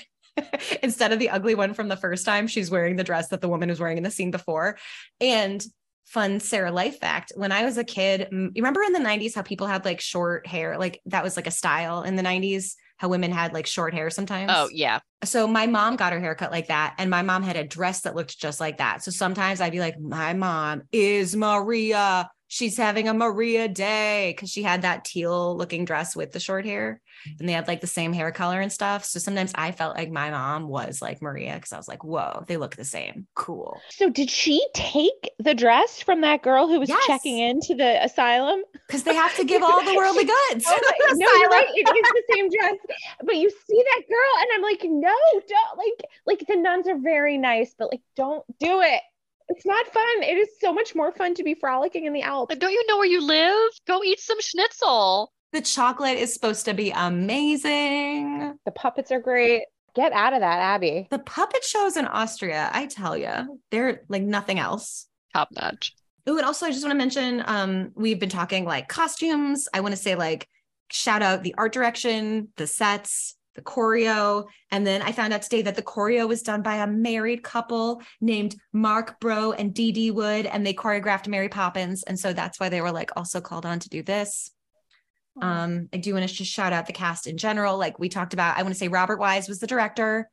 Instead of the ugly one from the first time, she's wearing the dress that the woman was wearing in the scene before. And fun Sarah life fact, when I was a kid, you remember in the 90s how people had like short hair? Like that was like a style in the 90s. How women had like short hair sometimes. Oh yeah. So my mom got her hair cut like that. And my mom had a dress that looked just like that. So sometimes I'd be like, my mom is Maria. She's having a Maria day. Cause she had that teal looking dress with the short hair and they had like the same hair color and stuff. So sometimes I felt like my mom was like Maria. Cause I was like, whoa, they look the same. Cool. So did she take the dress from that girl who was checking into the asylum? Cause they have to give all the worldly goods. No, you're right. It is the same dress, but you see that girl and I'm like, no, don't like the nuns are very nice, but like, don't do it. It's not fun. It is so much more fun to be frolicking in the Alps. Don't you know where you live? Go eat some schnitzel. The chocolate is supposed to be amazing. The puppets are great. Get out of that, Abby. The puppet shows in Austria, I tell you, they're like nothing else. Top notch. Oh, and also I just want to mention, we've been talking like costumes. I want to say like, shout out the art direction, the sets, the choreo. And then I found out today that the choreo was done by a married couple named Mark Bro and Dee Dee Wood, and they choreographed Mary Poppins. And so that's why they were like also called on to do this. I do want to just shout out the cast in general. Like we talked about, I want to say Robert Wise was the director.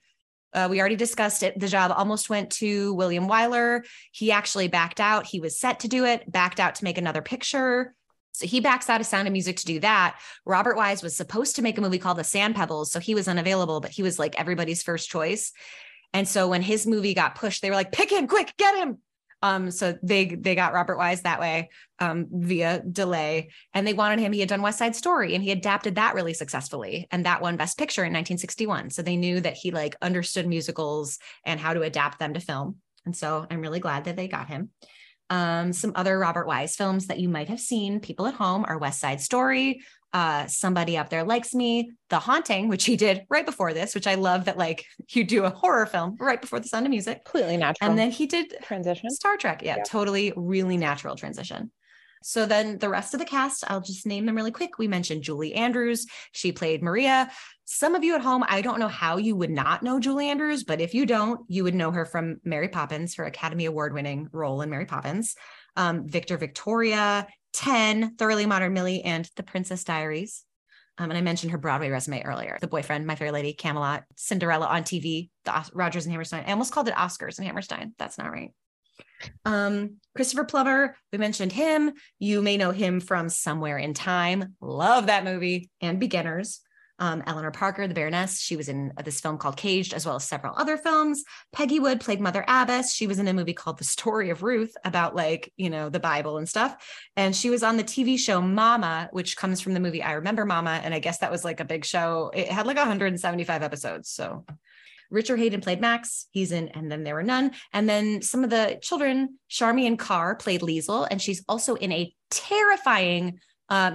We already discussed it. The job almost went to William Wyler. He actually backed out. He was set to do it, backed out to make another picture. So he backs out of Sound of Music to do that. Robert Wise was supposed to make a movie called The Sand Pebbles. So he was unavailable, but he was like everybody's first choice. And so when his movie got pushed, they were like, pick him, quick, get him. So they got Robert Wise that way via delay, and they wanted him. He had done West Side Story and he adapted that really successfully. And that won Best Picture in 1961. So they knew that he like understood musicals and how to adapt them to film. And so I'm really glad that they got him. Some other Robert Wise films that you might have seen, people at home, are West Side Story, Somebody Up There Likes Me, The Haunting, which he did right before this, which I love that like you do a horror film right before The Sound of Music. Completely natural. And then he did transition Star Trek. Yeah, totally, really natural transition. So then the rest of the cast, I'll just name them really quick. We mentioned Julie Andrews. She played Maria. Some of you at home, I don't know how you would not know Julie Andrews, but if you don't, you would know her from Mary Poppins, her Academy Award-winning role in Mary Poppins, Victor Victoria, 10, Thoroughly Modern Millie, and The Princess Diaries. And I mentioned her Broadway resume earlier. The Boyfriend, My Fair Lady, Camelot, Cinderella on TV, the Rodgers and Hammerstein. I almost called it Oscars and Hammerstein. That's not right. Christopher Plummer, we mentioned him. You may know him from Somewhere in Time. Love that movie. And Beginners. Eleanor Parker, the Baroness. She was in this film called Caged, as well as several other films. Peggy Wood played Mother Abbess. She was in a movie called The Story of Ruth about like, you know, the Bible and stuff. And she was on the TV show Mama, which comes from the movie I Remember Mama. And I guess that was like a big show. It had like 175 episodes. So Richard Hayden played Max. He's in And Then There Were None. And then some of the children, Charmian Carr played Liesl, and she's also in a terrifying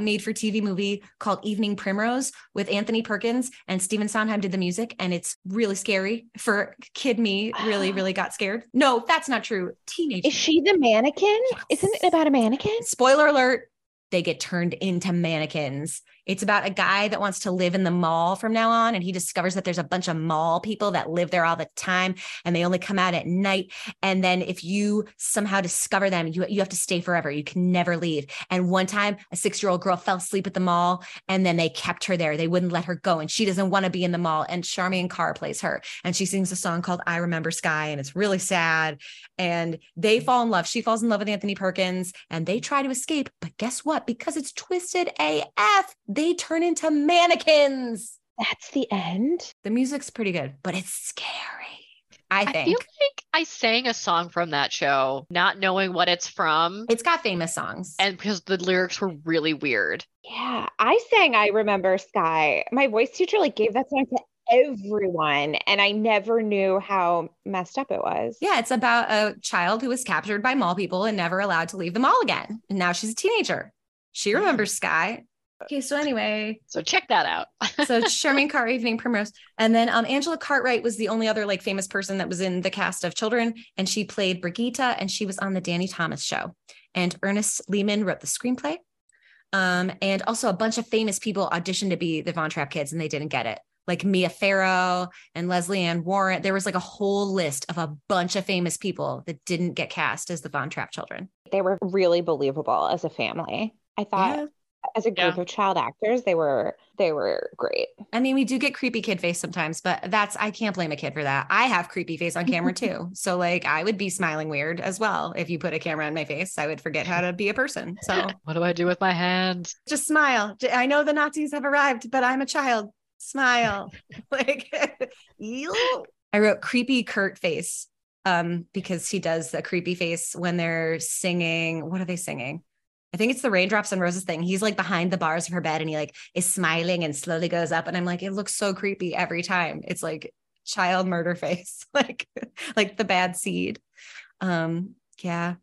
made-for-TV movie called Evening Primrose with Anthony Perkins, and Stephen Sondheim did the music, and it's really scary for kid me. Really, really got scared. No, that's not true. Teenage. Is she the mannequin? Yes. Isn't it about a mannequin? Spoiler alert. They get turned into mannequins. It's about a guy that wants to live in the mall from now on. And he discovers that there's a bunch of mall people that live there all the time. And they only come out at night. And then if you somehow discover them, you have to stay forever. You can never leave. And one time a 6-year-old girl fell asleep at the mall, and then they kept her there. They wouldn't let her go. And she doesn't want to be in the mall. And Charmian Carr plays her. And she sings a song called I Remember Sky. And it's really sad. And they fall in love. She falls in love with Anthony Perkins, and they try to escape. But guess what? Because it's twisted AF, they turn into mannequins. That's the end. The music's pretty good, but it's scary. I feel like I sang a song from that show, not knowing what it's from. It's got famous songs. And because the lyrics were really weird. Yeah. I sang I Remember Sky. My voice teacher like gave that song to everyone, and I never knew how messed up it was. Yeah, it's about a child who was captured by mall people and never allowed to leave the mall again. And now she's a teenager. She remembers Sky. Okay, so anyway. So check that out. So Charmian Carr, Evening Primrose. And then Angela Cartwright was the only other like famous person that was in the cast of Children. And she played Brigitte, and she was on the Danny Thomas Show. And Ernest Lehman wrote the screenplay. And also a bunch of famous people auditioned to be the Von Trapp kids, and they didn't get it. Like Mia Farrow and Leslie Ann Warren. There was like a whole list of a bunch of famous people that didn't get cast as the Von Trapp children. They were really believable as a family. I thought as a group of child actors, they were great. I mean, we do get creepy kid face sometimes, but I can't blame a kid for that. I have creepy face on camera too. So like I would be smiling weird as well. If you put a camera on my face, I would forget how to be a person. So what do I do with my hands? Just smile. I know the Nazis have arrived, but I'm a child. Smile. Like, ew. I wrote creepy Kurt face because he does a creepy face when they're singing. What are they singing? I think it's the Raindrops on Roses thing. He's like behind the bars of her bed, and he like is smiling and slowly goes up. And I'm like, it looks so creepy every time. It's like child murder face, like the bad seed. Yeah,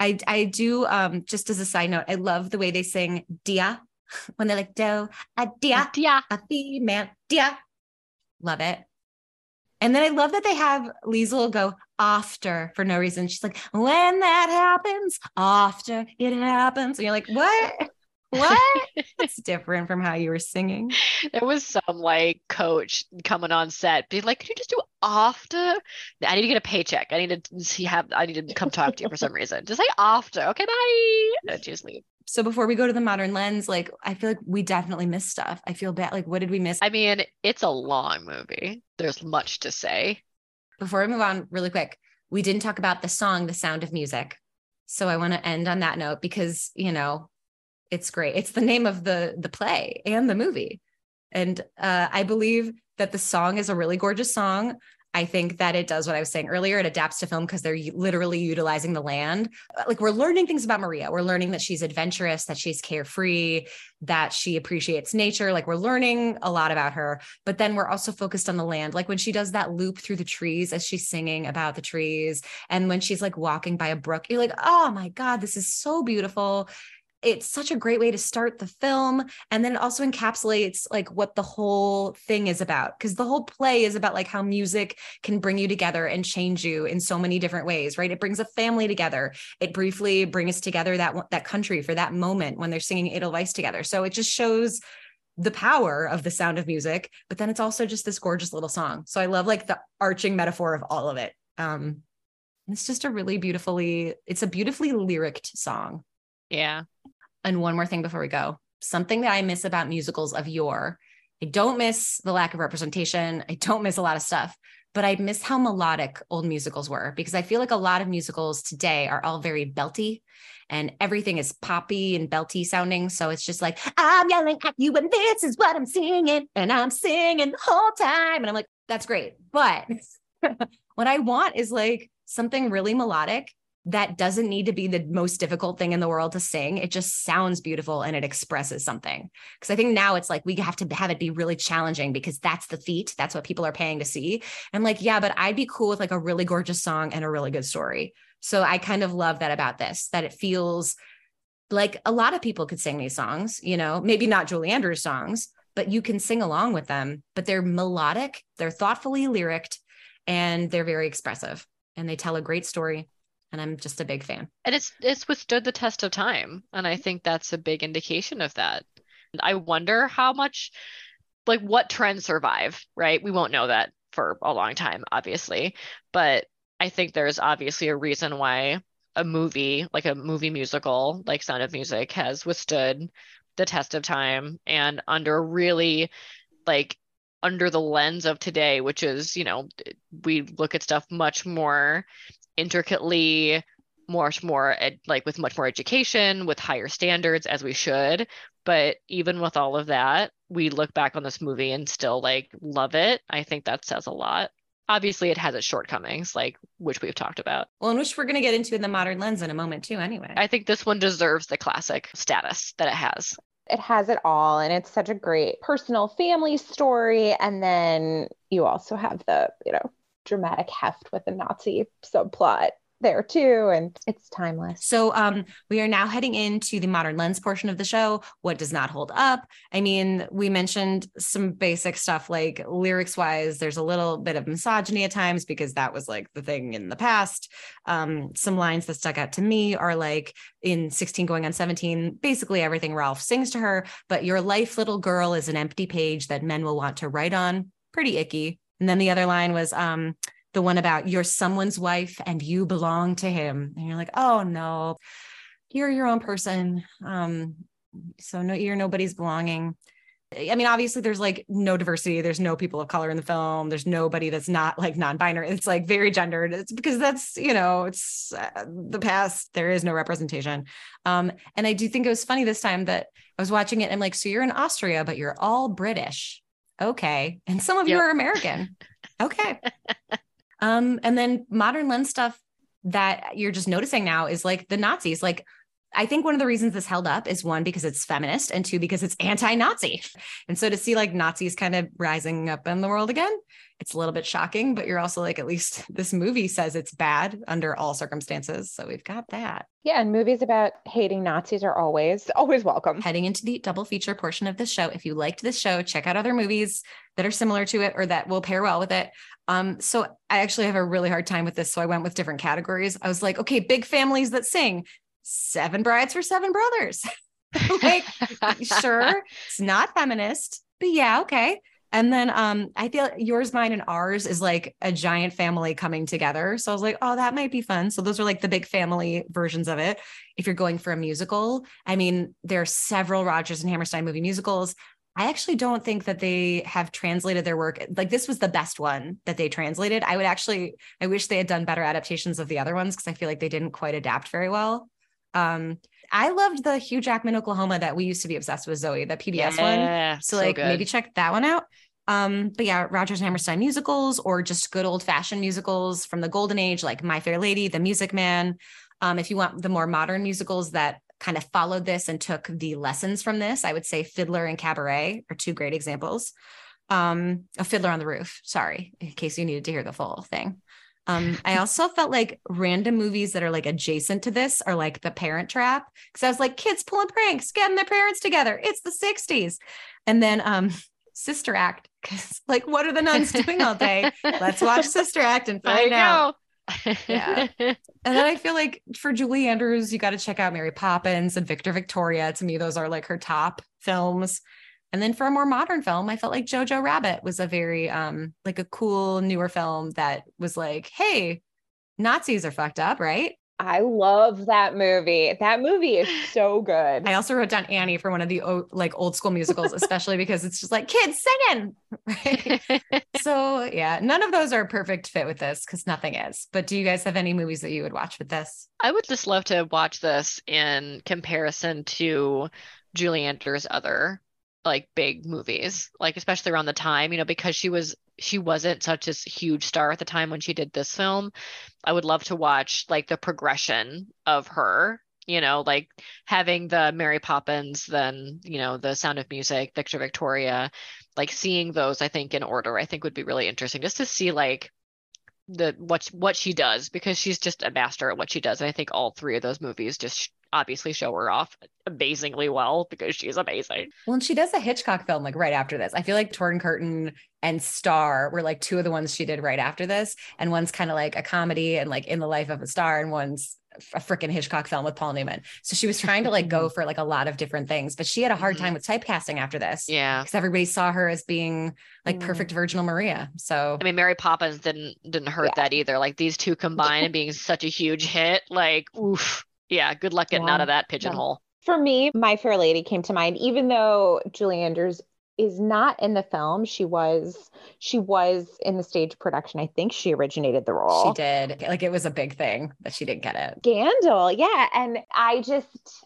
I do. Just as a side note, I love the way they sing Dia. When they're like, do, a dia, a female, dia. Love it. And then I love that they have Liesl go after for no reason. She's like, when that happens, after it happens. And you're like, what? What? It's different from how you were singing. There was some like coach coming on set being like, could you just do after? I need to get a paycheck. I need to come talk to you for some reason. Just say after. Okay, bye. And she just leave. So before we go to the modern lens, like, I feel like we definitely missed stuff. I feel bad. Like, what did we miss? I mean, it's a long movie. There's much to say. before we move on really quick, we didn't talk about the song, The Sound of Music. So I want to end on that note because, you know, it's great. It's the name of the play and the movie. And I believe that the song is a really gorgeous song. I think that it does what I was saying earlier. It adapts to film because they're literally utilizing the land. Like, we're learning things about Maria. We're learning that she's adventurous, that she's carefree, that she appreciates nature. Like, we're learning a lot about her, but then we're also focused on the land. Like when she does that loop through the trees as she's singing about the trees. And when she's like walking by a brook, you're like, oh my God, this is so beautiful. It's such a great way to start the film. And then it also encapsulates like what the whole thing is about. Cause the whole play is about like how music can bring you together and change you in so many different ways, right? It brings a family together. It briefly brings together that country for that moment when they're singing Edelweiss together. So it just shows the power of the sound of music, but then it's also just this gorgeous little song. So I love like the arching metaphor of all of it. It's just a really beautifully lyriced song. Yeah. And one more thing before we go, something that I miss about musicals of yore. I don't miss the lack of representation. I don't miss a lot of stuff, but I miss how melodic old musicals were, because I feel like a lot of musicals today are all very belty and everything is poppy and belty sounding. So it's just like, I'm yelling at you and this is what I'm singing and I'm singing the whole time. And I'm like, that's great. But what I want is like something really melodic that doesn't need to be the most difficult thing in the world to sing. It just sounds beautiful and it expresses something. Because I think now it's like, we have to have it be really challenging because that's the feat. That's what people are paying to see. I'm like, yeah, but I'd be cool with like a really gorgeous song and a really good story. So I kind of love that about this, that it feels like a lot of people could sing these songs, you know, maybe not Julie Andrews songs, but you can sing along with them, but they're melodic, they're thoughtfully lyricked, and they're very expressive and they tell a great story. And I'm just a big fan. And it's withstood the test of time. And I think that's a big indication of that. I wonder how much, like what trends survive, right? We won't know that for a long time, obviously. But I think there's obviously a reason why a movie, like a movie musical, like Sound of Music, has withstood the test of time and under the lens of today, which is, you know, we look at stuff much more intricately, with much more education, with higher standards, as we should. But even with all of that, we look back on this movie and still like love it. I think that says a lot. Obviously it has its shortcomings, like which we've talked about. Well, and which we're going to get into in the modern lens in a moment too, anyway. I think this one deserves the classic status that it has. It has it all. And it's such a great personal family story. And then you also have the, you know, dramatic heft with a Nazi subplot there too. And it's timeless. So we are now heading into the modern lens portion of the show. What does not hold up? I mean, we mentioned some basic stuff like lyrics wise, there's a little bit of misogyny at times because that was like the thing in the past. Some lines that stuck out to me are like in 16 going on 17, basically everything Rolf sings to her, but your life, little girl, is an empty page that men will want to write on. Pretty icky. And then the other line was the one about you're someone's wife and you belong to him. And you're like, oh no, you're your own person. So no, you're nobody's belonging. I mean, obviously there's like no diversity. There's no people of color in the film. There's nobody that's not like non-binary. It's like very gendered. It's because that's, you know, it's the past. There is no representation. And I do think it was funny this time that I was watching it and I'm like, so you're in Austria, but you're all British. Okay. And some of you are American. Okay. And then modern lens stuff that you're just noticing now is like the Nazis. Like, I think one of the reasons this held up is one, because it's feminist, and two, because it's anti-Nazi. And so to see like Nazis kind of rising up in the world again, it's a little bit shocking, but you're also like, at least this movie says it's bad under all circumstances. So we've got that. Yeah. And movies about hating Nazis are always welcome. Heading into the double feature portion of the show. If you liked this show, check out other movies that are similar to it or that will pair well with it. So I actually have a really hard time with this. So I went with different categories. I was like, okay, big families that sing. 7 Brides for 7 Brothers. Like, sure, it's not feminist, but yeah, okay. And then I feel yours, mine, and ours is like a giant family coming together. So I was like, oh, that might be fun. So those are like the big family versions of it. If you're going for a musical, I mean, there are several Rodgers and Hammerstein movie musicals. I actually don't think that they have translated their work. Like, this was the best one that they translated. I wish they had done better adaptations of the other ones, because I feel like they didn't quite adapt very well. I loved the Hugh Jackman Oklahoma that we used to be obsessed with, Zoe, that PBS one. So like, maybe check that one out. But yeah, Rodgers and Hammerstein musicals, or just good old fashioned musicals from the golden age, like My Fair Lady, The Music Man. If you want the more modern musicals that kind of followed this and took the lessons from this, I would say Fiddler and Cabaret are two great examples. A Fiddler on the Roof, sorry, in case you needed to hear the full thing. I also felt like random movies that are like adjacent to this are like The Parent Trap, because I was like, kids pulling pranks, getting their parents together. It's the 60s. And then Sister Act, because like, what are the nuns doing all day? Let's watch Sister Act and find out. Yeah. And then I feel like for Julie Andrews, you got to check out Mary Poppins and Victor Victoria. To me, those are like her top films. And then for a more modern film, I felt like Jojo Rabbit was a very like a cool newer film that was like, hey, Nazis are fucked up, right? I love that movie. That movie is so good. I also wrote down Annie for one of the like old school musicals, especially because it's just like kids singing. Right? So yeah, none of those are a perfect fit with this, because nothing is. But do you guys have any movies that you would watch with this? I would just love to watch this in comparison to Julie Andrews' other like big movies, like especially around the time, you know, because she wasn't such a huge star at the time when she did this film. I would love to watch like the progression of her, you know, like having the Mary Poppins, then, you know, The Sound of Music, Victor Victoria, like seeing those, I think in order, I think would be really interesting, just to see like what she does, because she's just a master at what she does. And I think all three of those movies just obviously show her off amazingly well, because she's amazing. Well, and she does a Hitchcock film like right after this. I feel like Torn Curtain and Star were like two of the ones she did right after this. And one's kind of like a comedy and like In the Life of a Star, and one's a freaking Hitchcock film with Paul Newman. So she was trying to like go for like a lot of different things, but she had a hard time with typecasting after this. Yeah. Because everybody saw her as being like perfect Virginal Maria. So I mean, Mary Poppins didn't hurt that either. Like these two combined and being such a huge hit, like, oof. Yeah. Good luck getting out of that pigeonhole. For me, My Fair Lady came to mind, even though Julie Andrews is not in the film. She was in the stage production. I think she originated the role. She did. Like, it was a big thing that she didn't get it. Scandal. Yeah. And I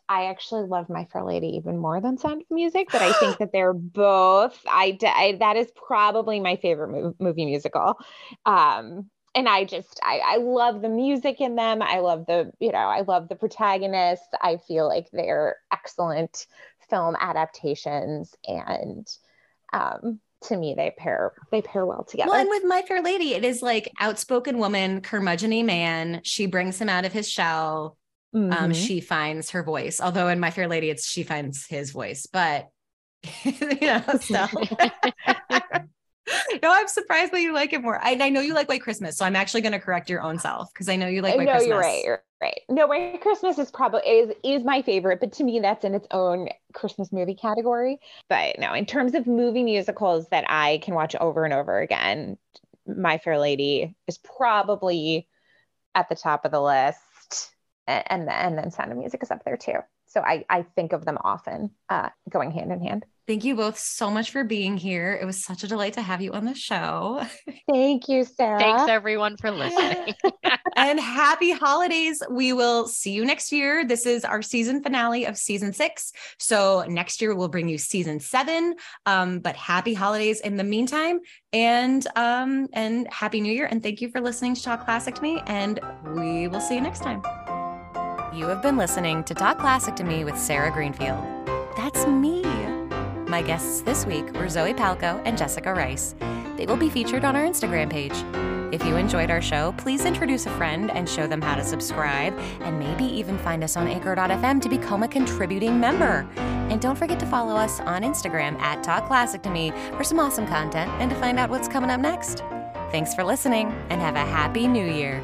actually love My Fair Lady even more than Sound of Music, but I think that they're both, that is probably my favorite movie musical. And I love the music in them. I love the protagonists. I feel like they're excellent film adaptations, and to me, they pair well together. Well, and with My Fair Lady, it is like outspoken woman, curmudgeon-y man. She brings him out of his shell. She finds her voice. Although in My Fair Lady, it's she finds his voice, but you know, so. No, I'm surprised that you like it more. I know you like White Christmas, so I'm actually going to correct your own self, because I know you like White Christmas. No, you're right. No, White Christmas is probably is my favorite, but to me, that's in its own Christmas movie category. But no, in terms of movie musicals that I can watch over and over again, My Fair Lady is probably at the top of the list, and then Sound of Music is up there too. So I think of them often, going hand in hand. Thank you both so much for being here. It was such a delight to have you on the show. Thank you, Sarah. Thanks everyone for listening. And happy holidays. We will see you next year. This is our season finale of season 6. So next year we'll bring you season 7. But happy holidays in the meantime, and happy New Year. And thank you for listening to Talk Classic to Me. And we will see you next time. You have been listening to Talk Classic to Me with Sarah Greenfield. That's me. My guests this week were Zoe Palko and Jessica Rice. They will be featured on our Instagram page. If you enjoyed our show, please introduce a friend and show them how to subscribe, and maybe even find us on anchor.fm to become a contributing member. And don't forget to follow us on Instagram at Talk Classic to Me for some awesome content and to find out what's coming up next. Thanks for listening, and have a happy New Year.